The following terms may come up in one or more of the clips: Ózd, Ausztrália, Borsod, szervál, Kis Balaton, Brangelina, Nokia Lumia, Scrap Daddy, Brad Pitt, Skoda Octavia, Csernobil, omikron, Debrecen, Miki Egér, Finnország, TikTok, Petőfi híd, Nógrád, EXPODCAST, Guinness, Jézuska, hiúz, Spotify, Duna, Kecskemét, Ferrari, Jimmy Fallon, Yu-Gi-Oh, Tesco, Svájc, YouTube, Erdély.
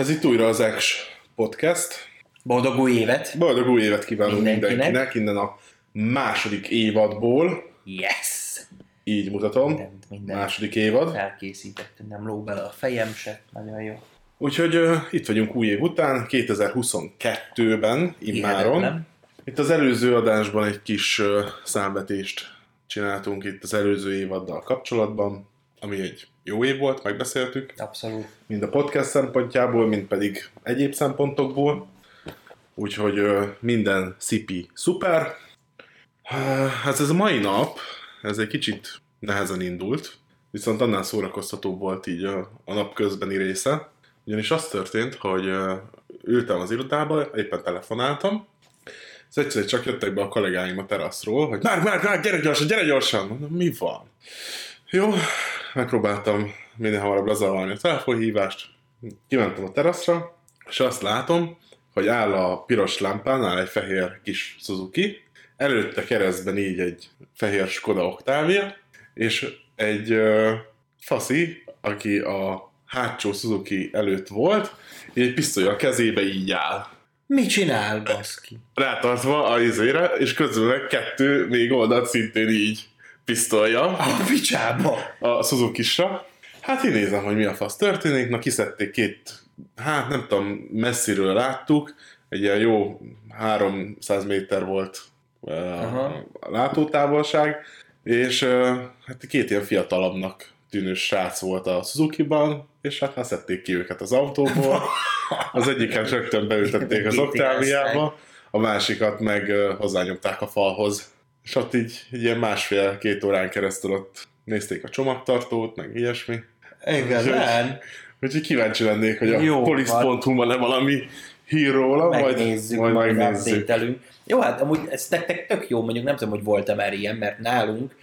Ez itt újra az EXPODCAST. Boldog új évet! Boldog új évet kívánunk mindenkinek innen a második évadból. Yes! Így mutatom. Minden. Második évad. Elkészítettem, nem ló bele a fejem se. Nagyon jó. Úgyhogy itt vagyunk új év után, 2022-ben, immáron. Itt az előző adásban egy kis számvetést csináltunk itt az előző évaddal kapcsolatban, ami egy jó év volt, megbeszéltük. Abszolút. Mind a podcast szempontjából, mind pedig egyéb szempontokból. Úgyhogy minden szipi szuper. Hát ez a mai nap, ez egy kicsit nehezen indult, viszont annál szórakoztatóbb volt így a nap közbeni része. Ugyanis az történt, hogy ültem az irodába, éppen telefonáltam, és egyszerűen csak jöttek be a kollégáim a teraszról, hogy már, gyere gyorsan! Mondom, mi van? Jó, megpróbáltam minél hamarabb lezavarni a telefonhívást, kimentem a teraszra, és azt látom, hogy áll a piros lámpánál egy fehér kis Suzuki, előtte keresztben így egy fehér Skoda Octavia, és egy faszi, aki a hátsó Suzuki előtt volt, és egy pisztoly a kezébe így áll. Mit csinál, baszki? Rátartva a izére, és közben kettő még oldalt szintén így pisztolja. A picsába! A Suzuki-sra. Hát én nézem, hogy mi a fasz történik. Na, kiszedték két, hát nem tudom, messziről láttuk. Egy ilyen jó 300 méter volt a látótávolság, és hát két ilyen fiatalabbnak tűnő srác volt a Suzuki-ban, és hát szedték ki őket az autóból. Az egyiket rögtön beültették az Octaviába, a másikat meg hozzányomták a falhoz. És ott így ilyen másfél-két órán keresztül ott nézték a csomagtartót, meg ilyesmi. Igazán. Úgyhogy kíváncsi lennék, hogy a police.hu-ban nem valami hír róla, majd megnézzük. Jó, hát amúgy ez nektek tök jó, mondjuk nem tudom, hogy volt-e már ilyen, mert nálunk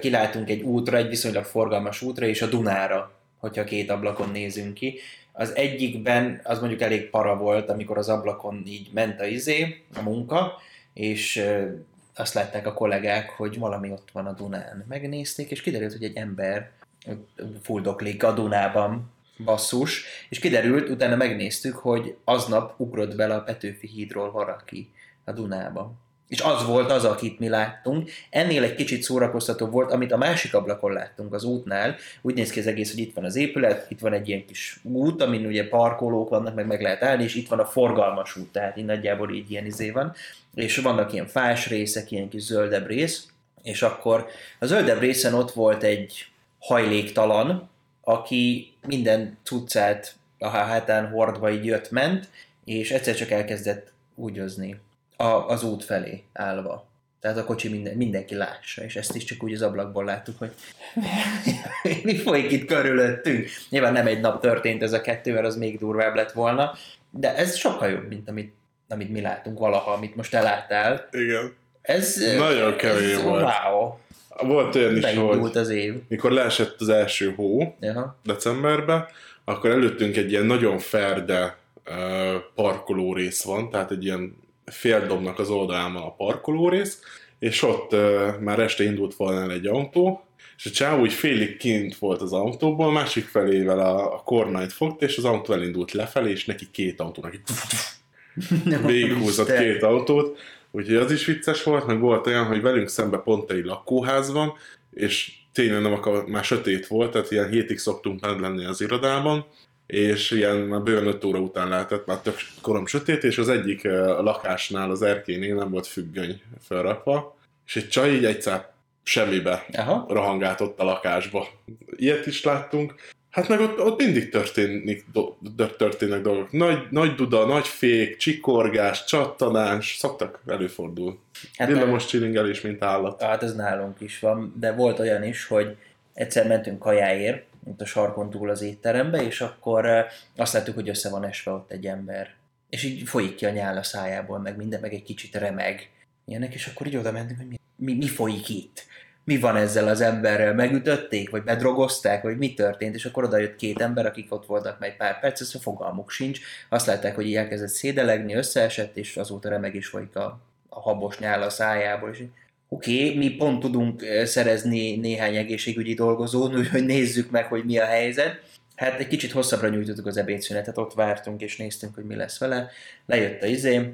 kilátunk egy útra, egy viszonylag forgalmas útra, és a Dunára, hogyha két ablakon nézünk ki. Az egyikben az mondjuk elég para volt, amikor az ablakon így ment a munka, és azt látták a kollégák, hogy valami ott van a Dunán. Megnézték, és kiderült, hogy egy ember fuldoklik a Dunában, basszus, és kiderült, utána megnéztük, hogy aznap ugrott bele a Petőfi hídról valaki a Dunába. És az volt az, akit mi láttunk. Ennél egy kicsit szórakoztatóbb volt, amit a másik ablakon láttunk az útnál. Úgy néz ki az egész, hogy itt van az épület, itt van egy ilyen kis út, amin ugye parkolók vannak, meg lehet állni, és itt van a forgalmas út, tehát így nagyjából így ilyen van. És vannak ilyen fás részek, ilyen kis zöldebb rész, és akkor a zöldebb részen ott volt egy hajléktalan, aki minden cuccát a hátán hordva így jött-ment, és egyszer csak elkezdett úgyozni az út felé állva. Tehát a kocsi mindenki lássa, és ezt is csak úgy az ablakból láttuk, hogy mi folyik itt körülöttünk. Nyilván nem egy nap történt ez a kettő, mert az még durvább lett volna, de ez sokkal jobb, mint amit mi látunk valaha, amit most eláttál. Igen. Ez nagyon kemény volt. Wow. Volt olyan is, beindult az év. Mikor leesett az első hó, decemberben, akkor előttünk egy ilyen nagyon ferde parkoló rész van, tehát egy ilyen féldobnak az oldalán a parkoló rész, és ott már este indult volna el egy autó, és a csávó úgy félig kint volt az autóból, a másik felével a kormányt fogta, és az autó elindult lefelé, és neki két autónak végighúzott két autót, úgyhogy az is vicces volt, meg volt olyan, hogy velünk szembe pont egy lakóház van, és tényleg nem akar, már sötét volt, tehát ilyen hétig szoktunk bent lenni az irodában, és ilyen már bőven 5 óra után lehetett, már tök korom sötét, és az egyik lakásnál, az erkénél nem volt függöny felrakva, és egy csaj így egyszer semmibe rahangált ott a lakásba. Ilyet is láttunk. Hát meg ott mindig történnek dolgok. Nagy duda, nagy fék, csikorgás, csattanás, szoktak előfordul. Hát villamos csilingelés, mint állat. Hát ez nálunk is van, de volt olyan is, hogy egyszer mentünk kajáért, ott a sarkon túl az étterembe, és akkor azt láttuk, hogy össze van esve ott egy ember. És így folyik ki a nyál a szájából, meg minden, meg egy kicsit remeg. Ilyenek, és akkor így oda mentünk, hogy mi folyik itt? Mi van ezzel az emberrel? Megütötték? Vagy bedrogozták? Vagy mi történt? És akkor oda jött két ember, akik ott voltak már egy pár perc, ezt a fogalmuk sincs. Azt látták, hogy így elkezdett szédelegni, összeesett, és azóta remeg is folyik a habos nyál a szájából, és oké, mi pont tudunk szerezni néhány egészségügyi dolgozót, úgyhogy nézzük meg, hogy mi a helyzet. Hát egy kicsit hosszabbra nyújtottuk az ebédszünetet, ott vártunk és néztünk, hogy mi lesz vele. Lejött a izé,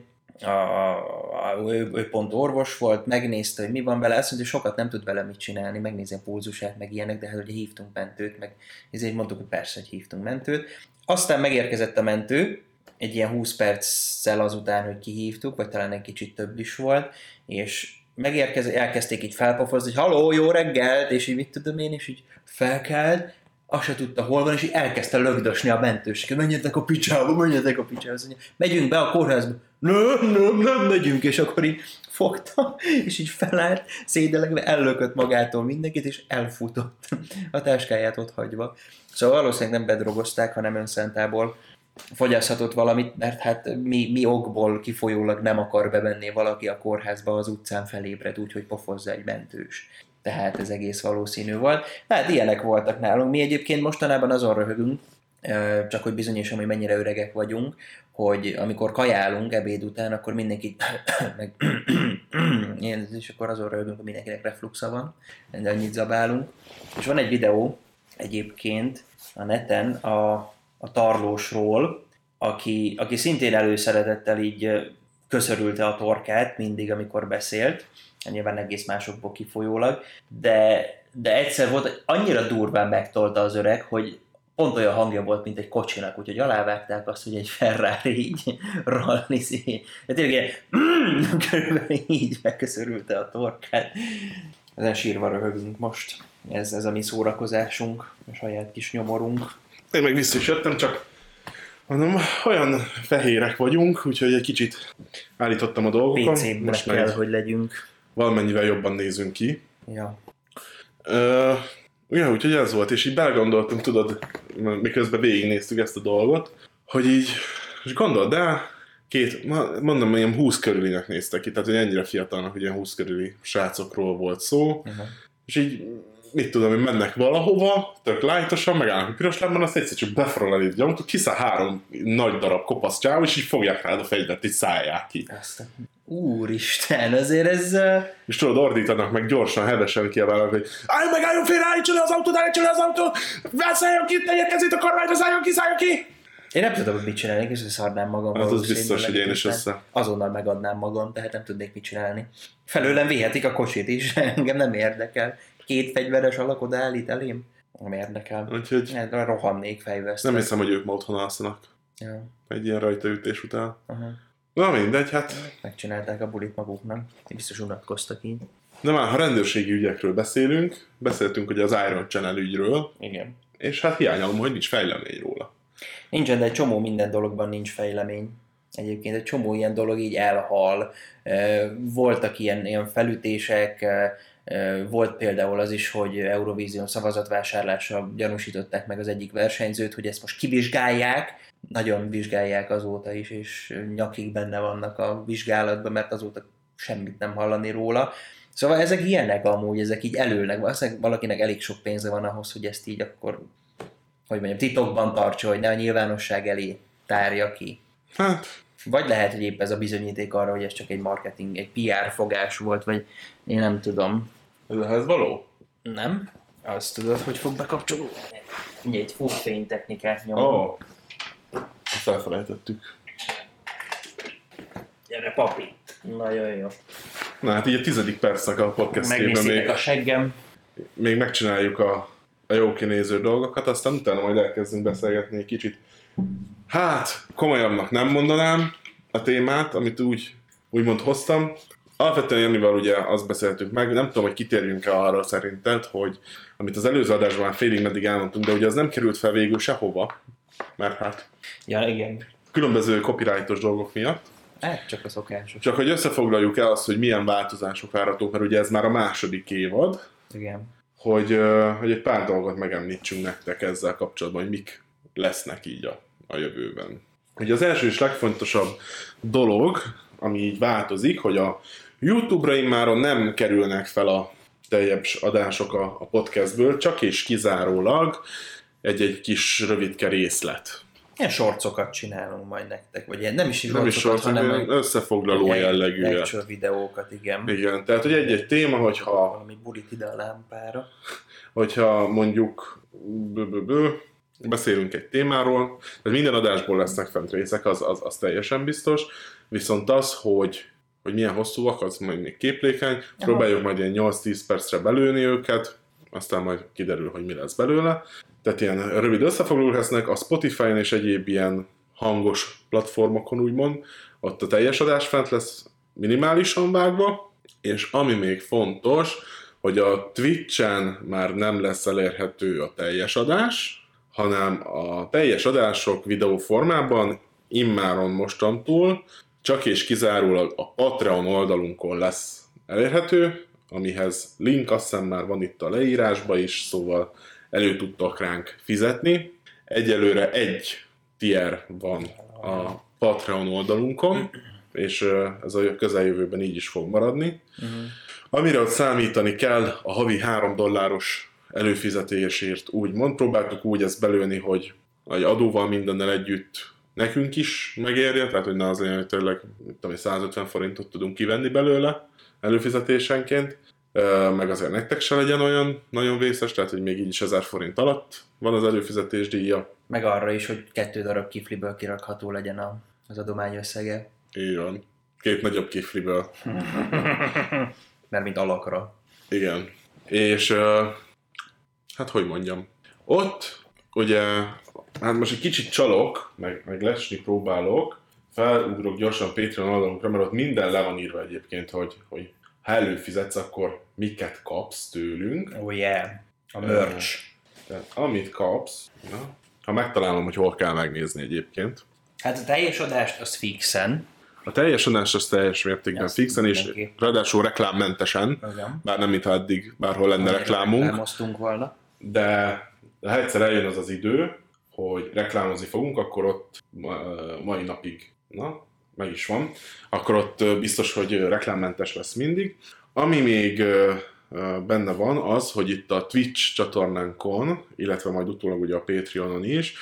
ő pont orvos volt, megnézte, hogy mi van vele, azt mondja, hogy sokat nem tud vele mit csinálni, megnézi a pulzusát, meg ilyenek, de hát ugye hívtunk mentőt, meg ezért mondtuk, hogy persze, hogy hívtunk mentőt. Aztán megérkezett a mentő, egy ilyen 20 perccel azután, hogy kihívtuk, vagy talán egy kicsit több is volt, és elkezdték így felpofozni, hogy halló, jó reggelt, és így mit tudom én, és így felkelt, azt se tudta, hol van, és így elkezdte lögdösni a mentőseket. Menjetek a picsába. Megyünk be a kórházba. Nem, megyünk, és akkor így fogta, és így felállt, szédelegve ellökött magától mindenkit, és elfutott a táskáját ott hagyva. Szóval valószínűleg nem bedrogozták, hanem önszántából fogyaszthatott valamit, mert hát mi okból kifolyólag nem akar bemenni valaki a kórházba, az utcán felébred úgy, hogy pofozza egy mentős. Tehát ez egész valószínű volt. Hát ilyenek voltak nálunk. Mi egyébként mostanában azon röhögünk, csak hogy bizonyosan, hogy mennyire öregek vagyunk, hogy amikor kajálunk ebéd után, akkor mindenki meg és akkor azon röhögünk, hogy mindenkinek refluxa van, de annyit zabálunk. És van egy videó egyébként a neten a tarlósról, aki szintén előszeretettel így köszörülte a torkát mindig, amikor beszélt, nyilván egész másokból kifolyólag, de egyszer volt, annyira durván megtolta az öreg, hogy pont olyan hangja volt, mint egy kocsinak, úgyhogy alávágták azt, hogy egy Ferrari így rallizi. De tényleg ilyen, körülbelül így megköszörülte a torkát. Ezen sírva röhögünk most. Ez a mi szórakozásunk, a saját kis nyomorunk. Én meg vissza is jöttem, csak mondom, olyan fehérek vagyunk, úgyhogy egy kicsit állítottam a dolgokon. Pincébbnek kell, hogy legyünk. Valamennyivel jobban nézünk ki. Ja. Ugyanúgy, hogy ez volt, és így belgondoltunk, tudod, miközben végignéztük ezt a dolgot, hogy így, és gondold el, mondom, hogy ilyen 20 körülinek néztek ki, tehát hogy ennyire fiatalnak, hogy ilyen 20 körüli srácokról volt szó, és így, mit tudom, hogy mennek valahova, tök lájtosan, megállnak a piros lábban, azt egyszer csak beforralít gyomot, kiszáll 3 nagy darab kopasz csávó, és így fogják rád a fegyvert, így szállják ki. Aztán. Úristen, azért ez... És tudod, ordítanak meg gyorsan, hevesen kiabálnak, hogy álljon félre, állítson le az autót! Szálljon ki, tegyek kezét a kormányra, szálljon ki! Én nem tudom, hogy mit csinálnék, és szarnám magam. Hát az biztos, hogy én is össze. Azonnal megadnám magam, tehát nem tudnék mit csinálni. Felőlem vihetik a kocsit is, engem nem érdekel. 2 fegyveres alakod állít elém? Nem érdekel. Úgyhogy... rohannék fejvesztek. Nem hiszem, hogy ők ma otthon alszanak. Ja. Egy ilyen rajtaütés után. Aha. Na mindegy, hát... Megcsinálták a bulit maguknak. Biztos unatkoztak így. De már, ha rendőrségi ügyekről beszéltünk ugye az Iron Channel ügyről. Igen. És hát hiányolom, hogy nincs fejlemény róla. Nincsen, de egy csomó minden dologban nincs fejlemény. Egyébként egy csomó ilyen dolog így elhal. Voltak ilyen felütések, volt például az is, hogy Eurovízió szavazatvásárlással gyanúsították meg az egyik versenyzőt, hogy ezt most kivizsgálják. Nagyon vizsgálják azóta is, és nyakig benne vannak a vizsgálatban, mert azóta semmit nem hallani róla. Szóval ezek ilyenek amúgy, ezek így előlnek. Valakinek elég sok pénze van ahhoz, hogy ezt így akkor, hogy mondjam, titokban tartsa, hogy ne a nyilvánosság elé tárja ki. Hát. Vagy lehet, hogy épp ez a bizonyíték arra, hogy ez csak egy marketing, egy PR fogás volt, vagy én nem tudom. Ez való? Nem. Azt tudod, hogy fog bekapcsolódni. Ugye egy fogfénytechnikát nyomom. Oh. Ezt elfelejtettük. Gyere, papi! Nagyon jó. Na hát így a 10. percnek a podcastjében még... a seggem. Még megcsináljuk a jó kinéző dolgokat, aztán utána majd elkezdünk beszélgetni egy kicsit. Hát, komolyabbnak nem mondanám a témát, amit úgymond hoztam. Alapvetően Janival ugye azt beszéltünk meg, nem tudom, hogy kitérjünk-e arra szerinted, hogy amit az előző adásban már félig meddig elmondtunk, de ugye az nem került fel végül sehova, mert hát... Ja, igen. Különböző copyrightos dolgok miatt. Hát, csak a szokásos. Csak hogy összefoglaljuk el azt, hogy milyen változások várhatók, mert ugye ez már a második évad. Igen. Hogy egy pár dolgot megemlítsünk nektek ezzel kapcsolatban, hogy mik lesznek így a jövőben. Ugye az első és legfontosabb dolog, ami így változik, hogy a YouTube-ra immáron nem kerülnek fel a teljebb adások a podcastből, csak és kizárólag egy kis rövidke részlet. Ilyen sorcokat csinálunk majd nektek, vagy ilyen nem sorcokat, hanem összefoglaló jellegűek. Lecture videókat, igen. Igen, tehát hogy egy-egy téma, hogyha... Valami bulit ide a lámpára. Hogyha mondjuk... Beszélünk egy témáról, tehát minden adásból lesznek fent részek, az teljesen biztos, viszont az, hogy milyen hosszúak, az majd még képlékeny, próbáljuk majd ilyen 8-10 percre belőni őket, aztán majd kiderül, hogy mi lesz belőle. Tehát ilyen rövid összefoglalók lesznek, a Spotify-n és egyéb ilyen hangos platformokon úgymond, ott a teljes adás fent lesz minimálisan vágva, és ami még fontos, hogy a Twitch-en már nem lesz elérhető a teljes adás, hanem a teljes adások videó formában immáron mostantól csak és kizárólag a Patreon oldalunkon lesz elérhető, amihez link azt hiszem már van itt a leírásban is, szóval elő tudtak ránk fizetni. Egyelőre egy tier van a Patreon oldalunkon, és ez a közeljövőben így is fog maradni. Amire ott számítani kell, a havi $3 előfizetésért úgymond. Próbáltuk úgy ezt belőni, hogy adóval mindennel együtt nekünk is megérje, tehát hogy ne az legyen, hogy tényleg 150 forintot tudunk kivenni belőle előfizetésenként, meg azért nektek se legyen olyan nagyon vészes, tehát hogy még így is 1000 forint alatt van az előfizetés díja. Meg arra is, hogy 2 darab kifliből kirakható legyen az adomány összege. Így van. 2 nagyobb kifliből. Mert mint alakra. Igen. És hát hogy mondjam, ott ugye, hát most egy kicsit csalok, meg lesni próbálok, felugrok gyorsan Patreon oldalunkra, mert ott minden le van írva egyébként, hogy ha előfizetsz, akkor miket kapsz tőlünk. Oh yeah, a merch. Tehát amit kapsz, na, ha megtalálom, hogy hol kell megnézni egyébként. Hát a teljes adást az fixen. A teljes adás az teljes mértékben azt fixen, és ráadásul reklámmentesen, ugyan. Bár nem mintha eddig bárhol lenne reklámunk, de ha egyszer eljön az az idő, hogy reklámozni fogunk, akkor ott mai napig, na, meg is van, akkor ott biztos, hogy reklámmentes lesz mindig. Ami még benne van az, hogy itt a Twitch csatornánkon, illetve majd utólag ugye a Patreonon is,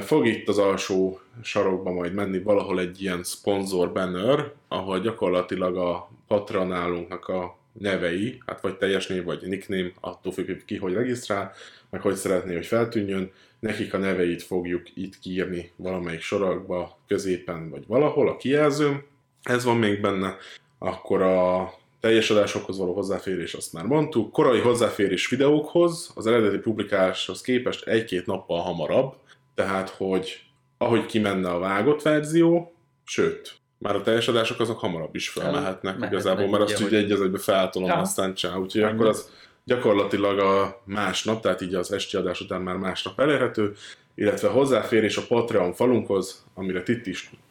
fog itt az alsó sarokba majd menni valahol egy ilyen szponzor banner, ahol gyakorlatilag a patronálunknak a nevei, hát vagy teljes név, vagy nickname, attól függ ki, hogy regisztrál, meg hogy szeretné, hogy feltűnjön, nekik a neveit fogjuk itt kiírni valamelyik sorokba, középen, vagy valahol, a kijelzőn. Ez van még benne, akkor a teljes adásokhoz való hozzáférés, azt már mondtuk, korai hozzáférés videókhoz, az eredeti publikáláshoz képest 1-2 nappal hamarabb, tehát, hogy ahogy kimenne a vágott verzió, sőt, már a teljes adások azok hamarabb is felmehetnek igazából, mert azt ugye egy az egybe feltolom, aztán csinál, úgyhogy akkor az gyakorlatilag a másnap, tehát így az esti adás után már másnap elérhető, illetve hozzáférés a Patreon falunkhoz, amire ti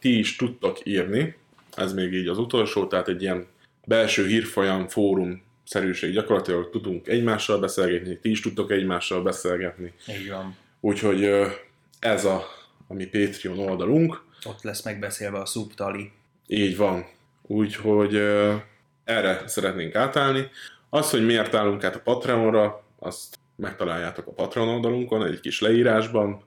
is tudtak írni, ez még így az utolsó, tehát egy ilyen belső hírfolyam, fórum szerűség, gyakorlatilag tudunk egymással beszélgetni, ti is tudtok egymással beszélgetni. Igen. Úgyhogy ez a mi Patreon oldalunk. Ott lesz megbeszélve a szubtali. Így van. Úgyhogy erre szeretnénk átállni. Az, hogy miért állunk át a Patreonra, azt megtaláljátok a Patreon oldalunkon, egy kis leírásban,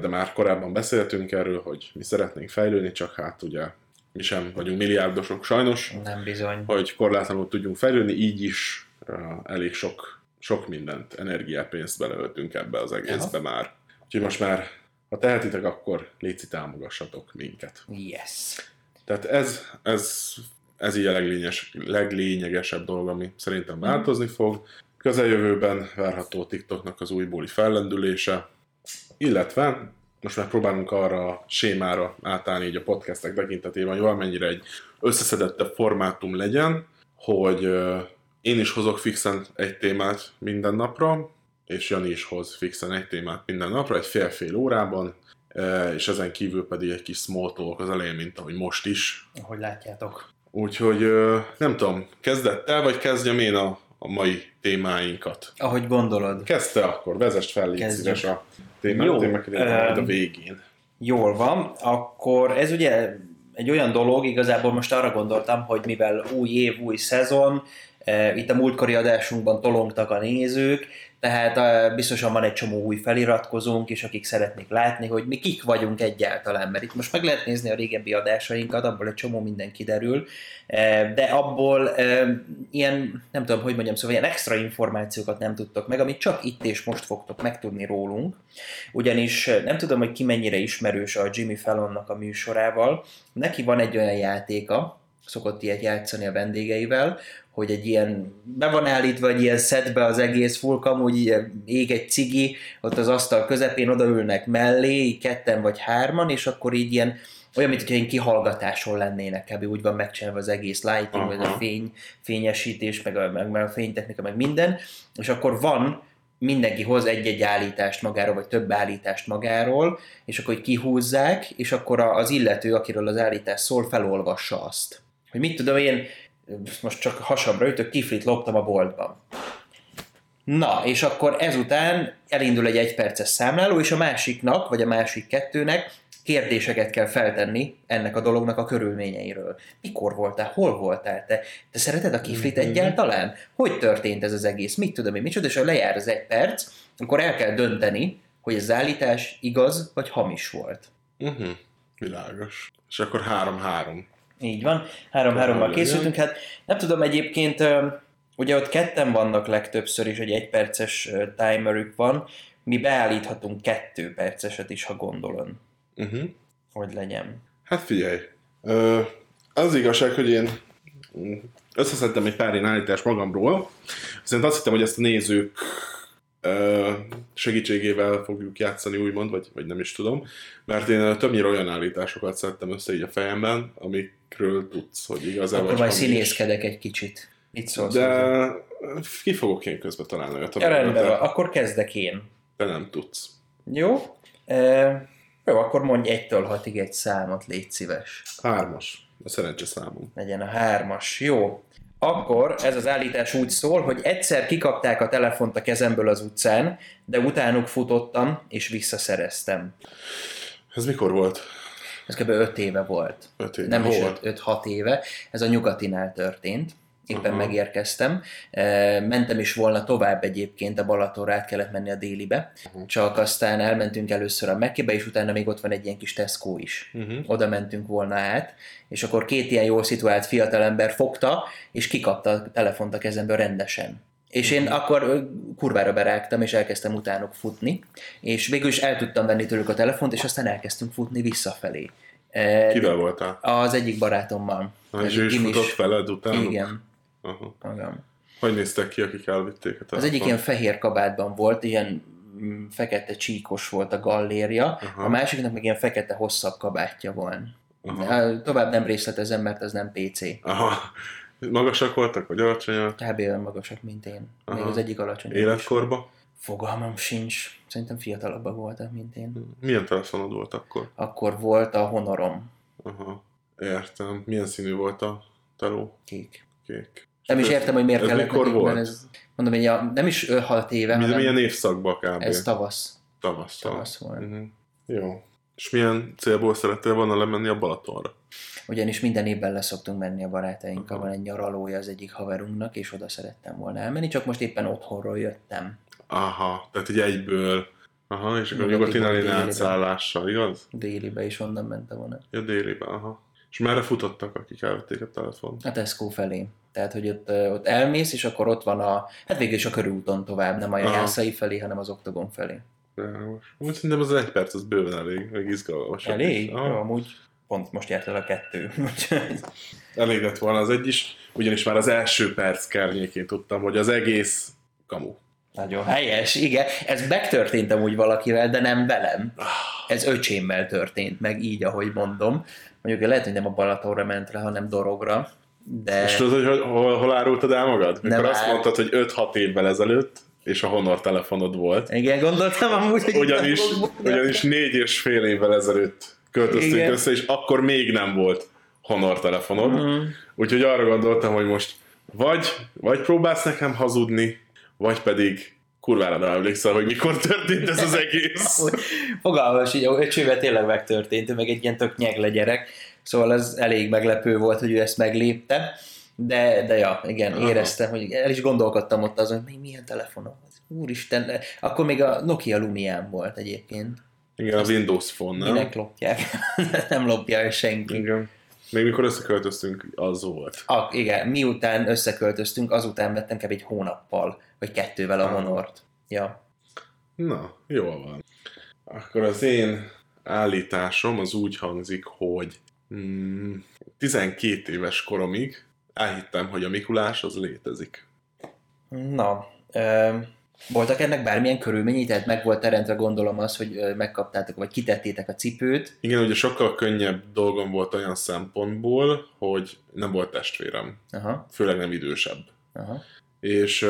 de már korábban beszéltünk erről, hogy mi szeretnénk fejlődni, csak hát ugye mi sem vagyunk milliárdosok sajnos. Nem bizony. Hogy korlátlanul tudjunk fejlődni, így is elég sok mindent, energiát, pénzt beleöltünk ebbe az egészbe már. Úgyhogy most már, ha tehetitek, akkor léci támogassatok minket. Yes. Tehát ez így a leglényegesebb dolog, ami szerintem változni fog. Közeljövőben várható TikToknak az újbóli fellendülése, illetve most már próbálunk arra a sémára átállni így a podcastek tekintetében, jól mennyire egy összeszedettebb formátum legyen, hogy én is hozok fixen egy témát minden napra, és Jani is hoz fixen egy témát minden napra, egy fél-fél órában, és ezen kívül pedig egy kis small talk az elején, mint ahogy most is. Ahogy látjátok. Úgyhogy nem tudom, kezdett el, vagy kezdjem én a mai témáinkat? Ahogy gondolod. Kezdte akkor, vezest fel, légy szíves a témát, én megkérdezem a végén. Jól van, akkor ez ugye egy olyan dolog, igazából most arra gondoltam, hogy mivel új év, új szezon, itt a múltkori adásunkban tolongtak a nézők, Tehát biztosan van egy csomó új feliratkozónk is, akik szeretnék látni, hogy mi kik vagyunk egyáltalán, mert itt most meg lehet nézni a régebbi adásainkat, abból egy csomó minden kiderül, de abból ilyen, nem tudom, hogy mondjam, szóval ilyen extra információkat nem tudtok meg, amit csak itt és most fogtok megtudni rólunk, ugyanis nem tudom, hogy ki mennyire ismerős a Jimmy Fallonnak a műsorával, neki van egy olyan játéka, szokott ilyet játszani a vendégeivel, hogy egy ilyen, be van állítva egy ilyen szedbe az egész fulkam, úgy ég egy cigi, ott az asztal közepén odaülnek mellé, ketten vagy hárman, és akkor így ilyen, olyan, mint hogyha ilyen kihallgatáson lennének, kb. Úgy van megcsinálva az egész lighting, vagy a fényesítés, meg a fénytechnika, meg minden, és akkor van, mindenki hoz egy-egy állítást magáról, vagy több állítást magáról, és akkor így kihúzzák, és akkor az illető, akiről az állítás szól, felolvassa azt. Hogy mit tudom én, most csak hasamra ütök, kiflit loptam a boltban. Na, és akkor ezután elindul egy egyperces számláló, és a másiknak, vagy a másik kettőnek kérdéseket kell feltenni ennek a dolognak a körülményeiről. Mikor voltál? Hol voltál te? Te szereted a kiflit egyáltalán? Hogy történt ez az egész? Mit tudom én, micsoda? És ha lejár az egy perc, akkor el kell dönteni, hogy az állítás igaz vagy hamis volt. Világos. És akkor 3-3. Így van, 3-3-mal készültünk, hát nem tudom egyébként, ugye ott ketten vannak legtöbbször is, hogy egy perces timerük van, mi beállíthatunk 2 perceset is, ha gondolom, hogy legyen. Hát figyelj, az igazság, hogy én összeszedtem egy pár ilyen állítást magamról, viszont azt hittem, hogy ezt a nézők segítségével fogjuk játszani úgymond, vagy nem is tudom, mert én többnyire olyan állításokat szedtem össze így a fejemben, amikről tudsz, hogy igazából... Akkor majd színészkedek is egy kicsit. Mit szólsz? De ki fogok én közben találni olyat? Ja, rendben van, akkor kezdek én. De nem tudsz. Jó. Jó, akkor mondj 1-6-ig egy számot, légy szíves. 3-as. A szerencse számom. Legyen a 3-as. Jó. Akkor ez az állítás úgy szól, hogy egyszer kikapták a telefont a kezemből az utcán, de utánuk futottam, és visszaszereztem. Ez mikor volt? Ez kb. 5 éve volt. 5 éve. Nem is 5-6 éve. Ez a Nyugatinál történt. Éppen megérkeztem. Mentem is volna tovább egyébként, a Balatonra át kellett menni a délibe. Csak aztán elmentünk először a Mekkibe, és utána még ott van egy ilyen kis Tesco is. Oda mentünk volna át, és akkor 2 ilyen jól szituált fiatalember fogta, és kikapta a telefont a kezemből rendesen. És én akkor kurvára berágtam, és elkezdtem utánuk futni, és végül is el tudtam venni tőlük a telefont, és aztán elkezdtünk futni visszafelé. Kivel voltál? Az egyik barátommal. És ő is futott veled utánuk? Igen. Hogy néztek ki, akik elvitték? Az egyik ilyen fehér kabátban volt, ilyen fekete csíkos volt a gallérja, a másiknak meg ilyen fekete hosszabb kabátja volt. Tovább nem részletezem, mert az nem PC. Magasak voltak, vagy alacsonyak? Kb. Olyan magasak, mint én. Még az egyik alacsony. Életkorba? Fogalmam sincs. Szerintem fiatalabbak voltak, mint én. Milyen telefonod volt akkor? Akkor volt a Honorom. Értem. Milyen színű volt a teló? Kék. Nem is értem, hogy miért ez kellett nekik, mert ez, mondom, hogy nem is 5-6 éve, hanem... Milyen évszakban kb. Ez tavasz. Tavasz volt. Jó. És milyen célból szerettél volna lemenni a Balatonra? Ugyanis minden évben leszoktunk menni a barátainkkal, van egy nyaralója az egyik haverunknak, és oda szerettem volna elmenni, csak most éppen otthonról jöttem. Tehát így egyből. És akkor Nyugatinál én átszállással, igaz? Délibe is onnan ment a vonat. Ja, délibe, És merre futottak, akik elvették a telefont? A Tesco felé. Tehát, hogy ott elmész, és akkor ott van a... Hát végül is a körúton tovább, nem a Jászai felé, hanem az Oktogon felé. Úgy szerintem az 1 perc, az bőven elég, meg izgalmas. Elég? Jó, amúgy pont most járt el a 2. Elég lett volna az 1 is, ugyanis már az első perc környékén tudtam, hogy az egész kamu. Nagyon helyes, igen. Ez megtörtént amúgy valakivel, de nem velem. Ez öcsémmel történt, meg így, ahogy mondom. Mondjuk lehet, hogy nem a Balatonra ment le, hanem Dorogra. De... És tudod, hogy hol árultad el magad? Mikor azt mondtad, hogy 5-6 évvel ezelőtt, és a Honor telefonod volt. Igen, gondoltam amúgy, hogy... Ugyanis 4,5 évvel ezelőtt költöztünk össze, és akkor még nem volt Honor telefonod. Úgyhogy arra gondoltam, hogy most vagy próbálsz nekem hazudni, vagy pedig kurvára nem emlékszel, hogy mikor történt ez az egész. Fogalmas, így 5 éve tényleg megtörtént, meg egy ilyen tök nyegle gyerek. Szóval ez elég meglepő volt, hogy ő ezt meglépte, de ja, igen, éreztem, hogy el is gondolkodtam ott azon, hogy milyen telefonom az. Úristen, akkor még a Nokia Lumián volt egyébként. Igen, az Windows Phone, nem? Minek lopják? Nem lopják senki. Igen. Még mikor összeköltöztünk, az volt. Igen, miután összeköltöztünk, azután vettem kb. Egy hónappal, vagy 2-vel a Honort. Ja. Na, jól van. Akkor az én állításom az úgy hangzik, hogy 12 éves koromig elhittem, hogy a Mikulás az létezik. Na, voltak ennek bármilyen körülményi, tehát meg volt teremtve, gondolom, az, hogy megkaptátok, vagy kitettétek a cipőt. Igen, ugye sokkal könnyebb dolgom volt olyan szempontból, hogy nem volt testvérem. Aha. Főleg nem idősebb. Aha. És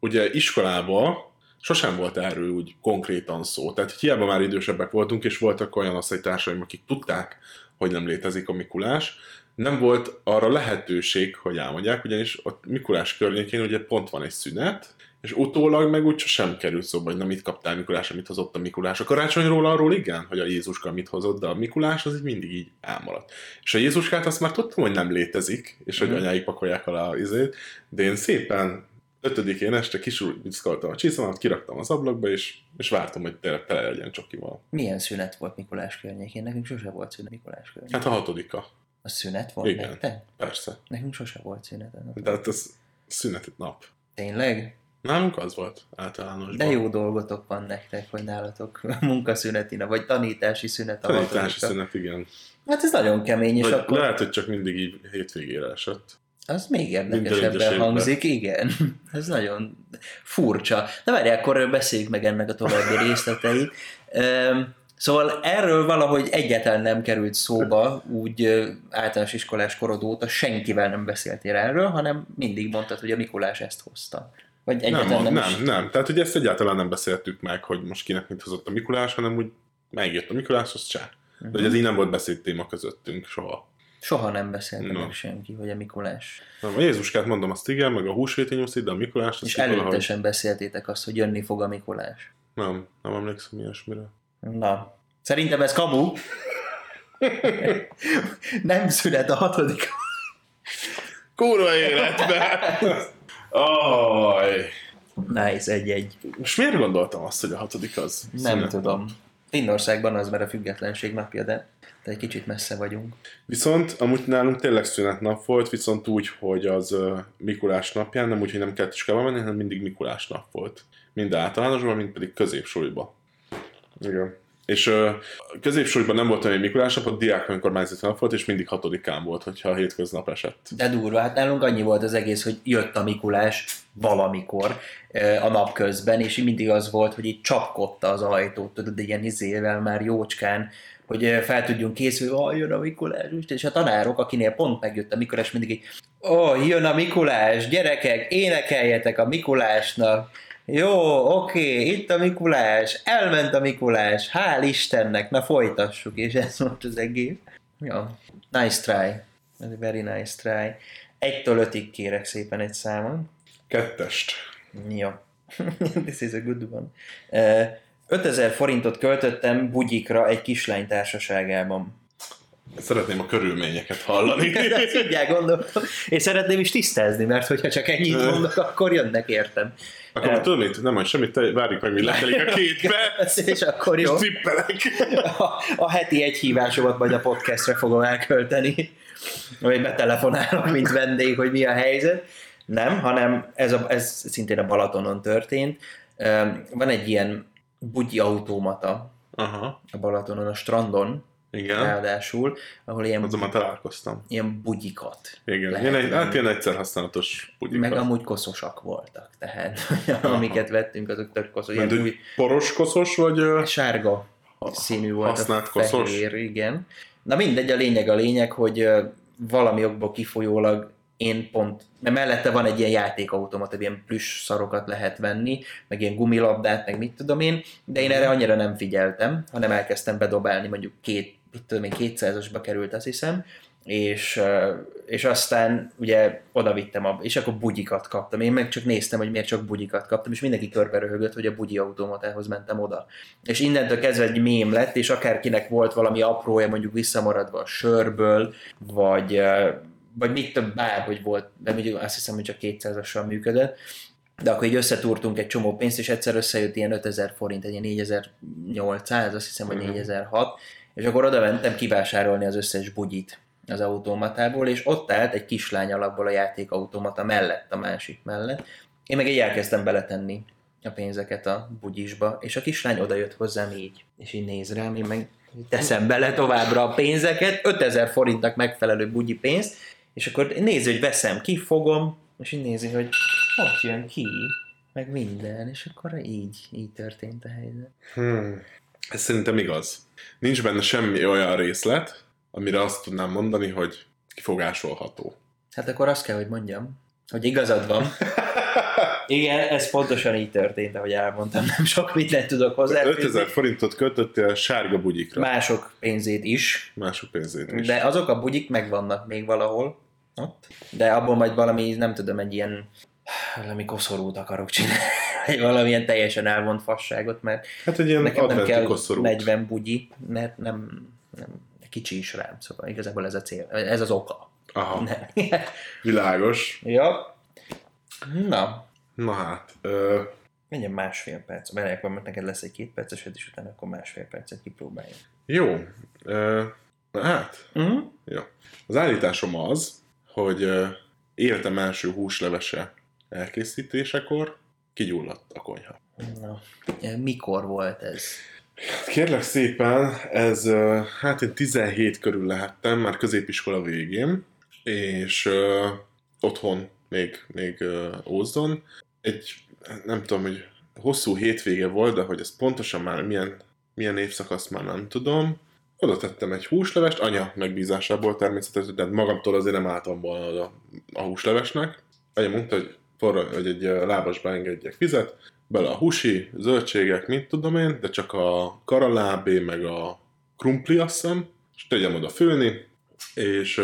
ugye iskolában sosem volt erről úgy konkrétan szó. Tehát hiába már idősebbek voltunk, és voltak olyan osztálytársaim, akik tudták, hogy nem létezik a Mikulás. Nem volt arra lehetőség, hogy elmondják, ugyanis a Mikulás környékén ugye pont van egy szünet, és utólag meg úgy sem került szóba, hogy na mit kaptál Mikulás, mit hozott a Mikulás. A karácsonyról arról igen, hogy a Jézuska mit hozott, de a Mikulás az így mindig így elmaradt. És a Jézuskát azt már tudtam, hogy nem létezik, és hogy anyáik pakolják alá az izét, de én szépen 5-én este kisúrbiszkoltam a csizmamat, kiraktam az ablakba, és vártam, hogy tele legyen csokival. Milyen szünet volt Mikulás környékén? Nekünk sose volt szünet Mikulás környékén. Hát a 6-a. A szünet volt? Igen, nektek? Persze. Nekünk sose volt szünet. De hát az szünet nap. Tényleg? Nálunk az volt általánosban. De jó dolgotok van nektek, vagy nálatok munkaszünetina, vagy tanítási szünet. Tanítási szünet, igen. Hát ez nagyon kemény, és akkor... Lehet, hogy csak mindig így hétvégére esett. Az még érdekesebben hangzik, igen. Ez nagyon furcsa. De várj, akkor beszéljük meg ennek a további részleteit. Szóval erről valahogy egyáltalán nem került szóba, úgy általános iskolás korod óta senkivel nem beszéltél erről, hanem mindig mondtad, hogy a Mikulás ezt hozta. Vagy egyáltalán nem. Tehát, hogy ezt egyáltalán nem beszéltük meg, hogy most kinek mit hozott a Mikulás, hanem úgy megjött a Mikulás, az csá. De hogy ez így nem volt beszédtéma közöttünk soha. Soha nem beszéltem meg senki, hogy a Mikulás. A Jézuskát mondom, azt igen, meg a húsvéti nyuszit, de a Mikulás... És előtte sem beszéltétek azt, hogy jönni fog a Mikulás. Nem emlékszem ilyesmire. Na, szerintem ez kamu. Nem szület a 6. Kurva életben! Aj! Nice, egy. Most miért gondoltam azt, hogy a 6. az? Nem tudom. Finnországban az már a függetlenség napja, de egy kicsit messze vagyunk. Viszont amúgy nálunk tényleg szünetnap volt, viszont úgy, hogy az Mikulás napján, nem úgy, hogy nem kellett iskába menni, hanem mindig Mikulás nap volt. Mind általánosban, mind pedig középsuliba. Igen. És középsúlyban nem volt olyan Mikulás nap, a diák önkormányzati nap volt, és mindig 6-án volt, hogyha a hétköznap esett. De durva, hát nálunk annyi volt az egész, hogy jött a Mikulás valamikor a nap közben, és mindig az volt, hogy így csapkodta az ajtót, tudod, ilyen izével már jócskán, hogy fel tudjunk készülni, hogy jön a Mikulás, és a tanárok, akinél pont megjött a Mikulás, mindig így, jön a Mikulás, gyerekek, énekeljetek a Mikulásnak! Jó, oké, itt a Mikulás, elment a Mikulás, hál' Istennek, na folytassuk, és ez volt az egész. Ja, nice try, very nice try. 1-5 kérek szépen egy számon. 2-est. Jó, this is a good one. 5000 forintot költöttem bugyikra egy kislány társaságában. Szeretném a körülményeket hallani. Tudják, gondoltam. Én szeretném is tisztázni, mert hogyha csak ennyit mondok, akkor jönnek, értem. Akkor tudom, hogy nem mondj semmit, várjuk meg, hogy letelik a 2 perc. És akkor jó. És tippelek. A heti egy hívásomat majd a podcastre fogom elkölteni. Vagy betelefonálok, mint vendég, hogy mi a helyzet. Nem, hanem ez szintén a Balatonon történt. Van egy ilyen bugyi automata a Balatonon, a strandon. Igen. Ráadásul, ahol ilyen... Azon már találkoztam. Ilyen bugyikat. Igen, ilyen egyszer használatos bugyikat. Meg amúgy koszosak voltak, tehát amiket vettünk, azok tök koszos. Mert egy poros koszos, vagy... Sárga színű volt a fehér, igen. Na mindegy, a lényeg, hogy valami okból kifolyólag én pont... Mert mellette van egy ilyen játékautomat, ilyen plüss szarokat lehet venni, meg ilyen gumilabdát, meg mit tudom én, de én erre annyira nem figyeltem, hanem elkezdtem bedobálni mondjuk 200-asba került, azt hiszem, és aztán ugye odavittem abba, és akkor bugyikat kaptam. Én meg csak néztem, hogy miért csak bugyikat kaptam, és mindenki körbe röhögött, hogy a bugyi automatához mentem oda. És innentől kezdve egy mém lett, és akárkinek volt valami aprója, mondjuk visszamaradva a sörből, vagy mit több, bárhogy volt, de azt hiszem, hogy csak 200-assal működött, De akkor így összetúrtunk egy csomó pénzt, és egyszer összejött ilyen 5000 forint, egy ilyen 4800, azt hiszem, vagy 4006, és akkor oda mentem kivásárolni az összes bugyit az automatából, és ott állt egy kislány alapból a játékautomata mellett, a másik mellett. Én meg így elkezdtem beletenni a pénzeket a bugyisba, és a kislány odajött hozzám így, és így néz rám, én meg teszem bele továbbra a pénzeket, 5000 forintnak megfelelő bugyi pénzt, és akkor nézi, hogy veszem ki, fogom, és így nézi, hogy ott jön ki, meg minden, és akkor így történt a helyzet. Ez szerintem igaz. Nincs benne semmi olyan részlet, amire azt tudnám mondani, hogy kifogásolható. Hát akkor azt kell, hogy mondjam, hogy igazad van. Igen, ez pontosan így történt, ahogy elmondtam, nem sok mindent tudok hozzá. 5000 forintot költöttél a sárga bugyikra. Mások pénzét is. De azok a bugyik megvannak még valahol ott, de abból majd valami, nem tudom, egy ilyen valami koszorút akarok csinálni, vagy valamilyen teljesen elvont fasságot, mert hát egy ilyen nekem nem kell koszorút. 40 bugyi, mert nem kicsi is rám, szóval igazából ez a cél, ez az oka. Aha, világos. Ja. Na hát. Menjen másfél perc, mert neked lesz egy 2 perceset, és utána akkor másfél percet kipróbáljuk. Jó. Jó. Az állításom az, hogy életem első húslevese elkészítésekor kigyulladt a konyha. Na. Mikor volt ez? Kérlek szépen, ez hát én 17 körül lehettem, már középiskola végén, és otthon még Ózdon. Egy, nem tudom, hogy hosszú hétvége volt, de hogy ez pontosan már milyen évszakasz már nem tudom. Oda tettem egy húslevest, anya megbízásából természetesen, de magamtól azért nem álltam volna oda a húslevesnek. Anya mondta, hogy egy lábasba engedjek vizet, bele a húsi, zöldségek, mint tudom én, de csak a karalábé, meg a krumpli, azt hiszem, és tegyem oda főni, és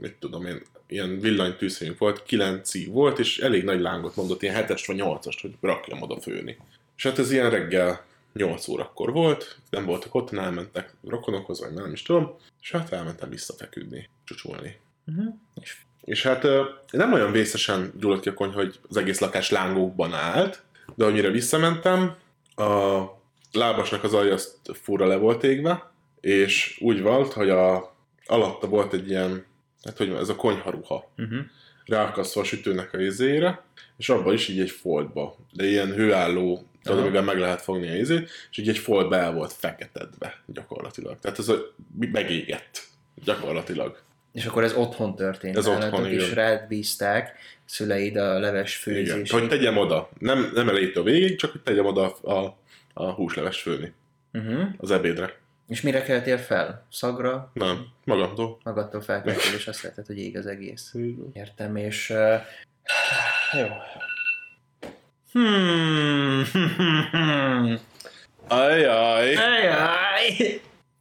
mit tudom én, ilyen villanytűzhelyünk volt, 9-ig volt, és elég nagy lángot mondott, ilyen 7-est vagy 8-ast, hogy rakjam oda főni. És hát ez ilyen reggel 8 órakor volt, nem voltak otthon, elmentek rokonokhoz, vagy nem is tudom, és hát elmentem visszafeküdni, csúcsulni. És hát nem olyan vészesen gyulladt ki a konyha, hogy az egész lakás lángokban állt, de amire visszamentem, a lábasnak az alja azt furra le volt égve, és úgy volt, hogy alatta volt egy ilyen, hát hogy ez a konyharuha, ráakasztva a sütőnek a izére, és abban is így egy foltba, de ilyen hőálló, tehát amivel meg lehet fogni a izét, és így egy foltba el volt feketedve gyakorlatilag. Tehát ez megégett gyakorlatilag. És akkor ez otthon történt. Ez otthon, igen. És rád bízták szüleid a leves főzését. Igen, hogy tegyem oda. Nem elejétől végig, csak hogy tegyem oda a húsleves főni. Az ebédre. És mire keltél fel? Szagra? Nem, magamtól. Magadtól felkeltél, és azt lehetett, hogy ég az egész. Értem, és... jó. Ajaj.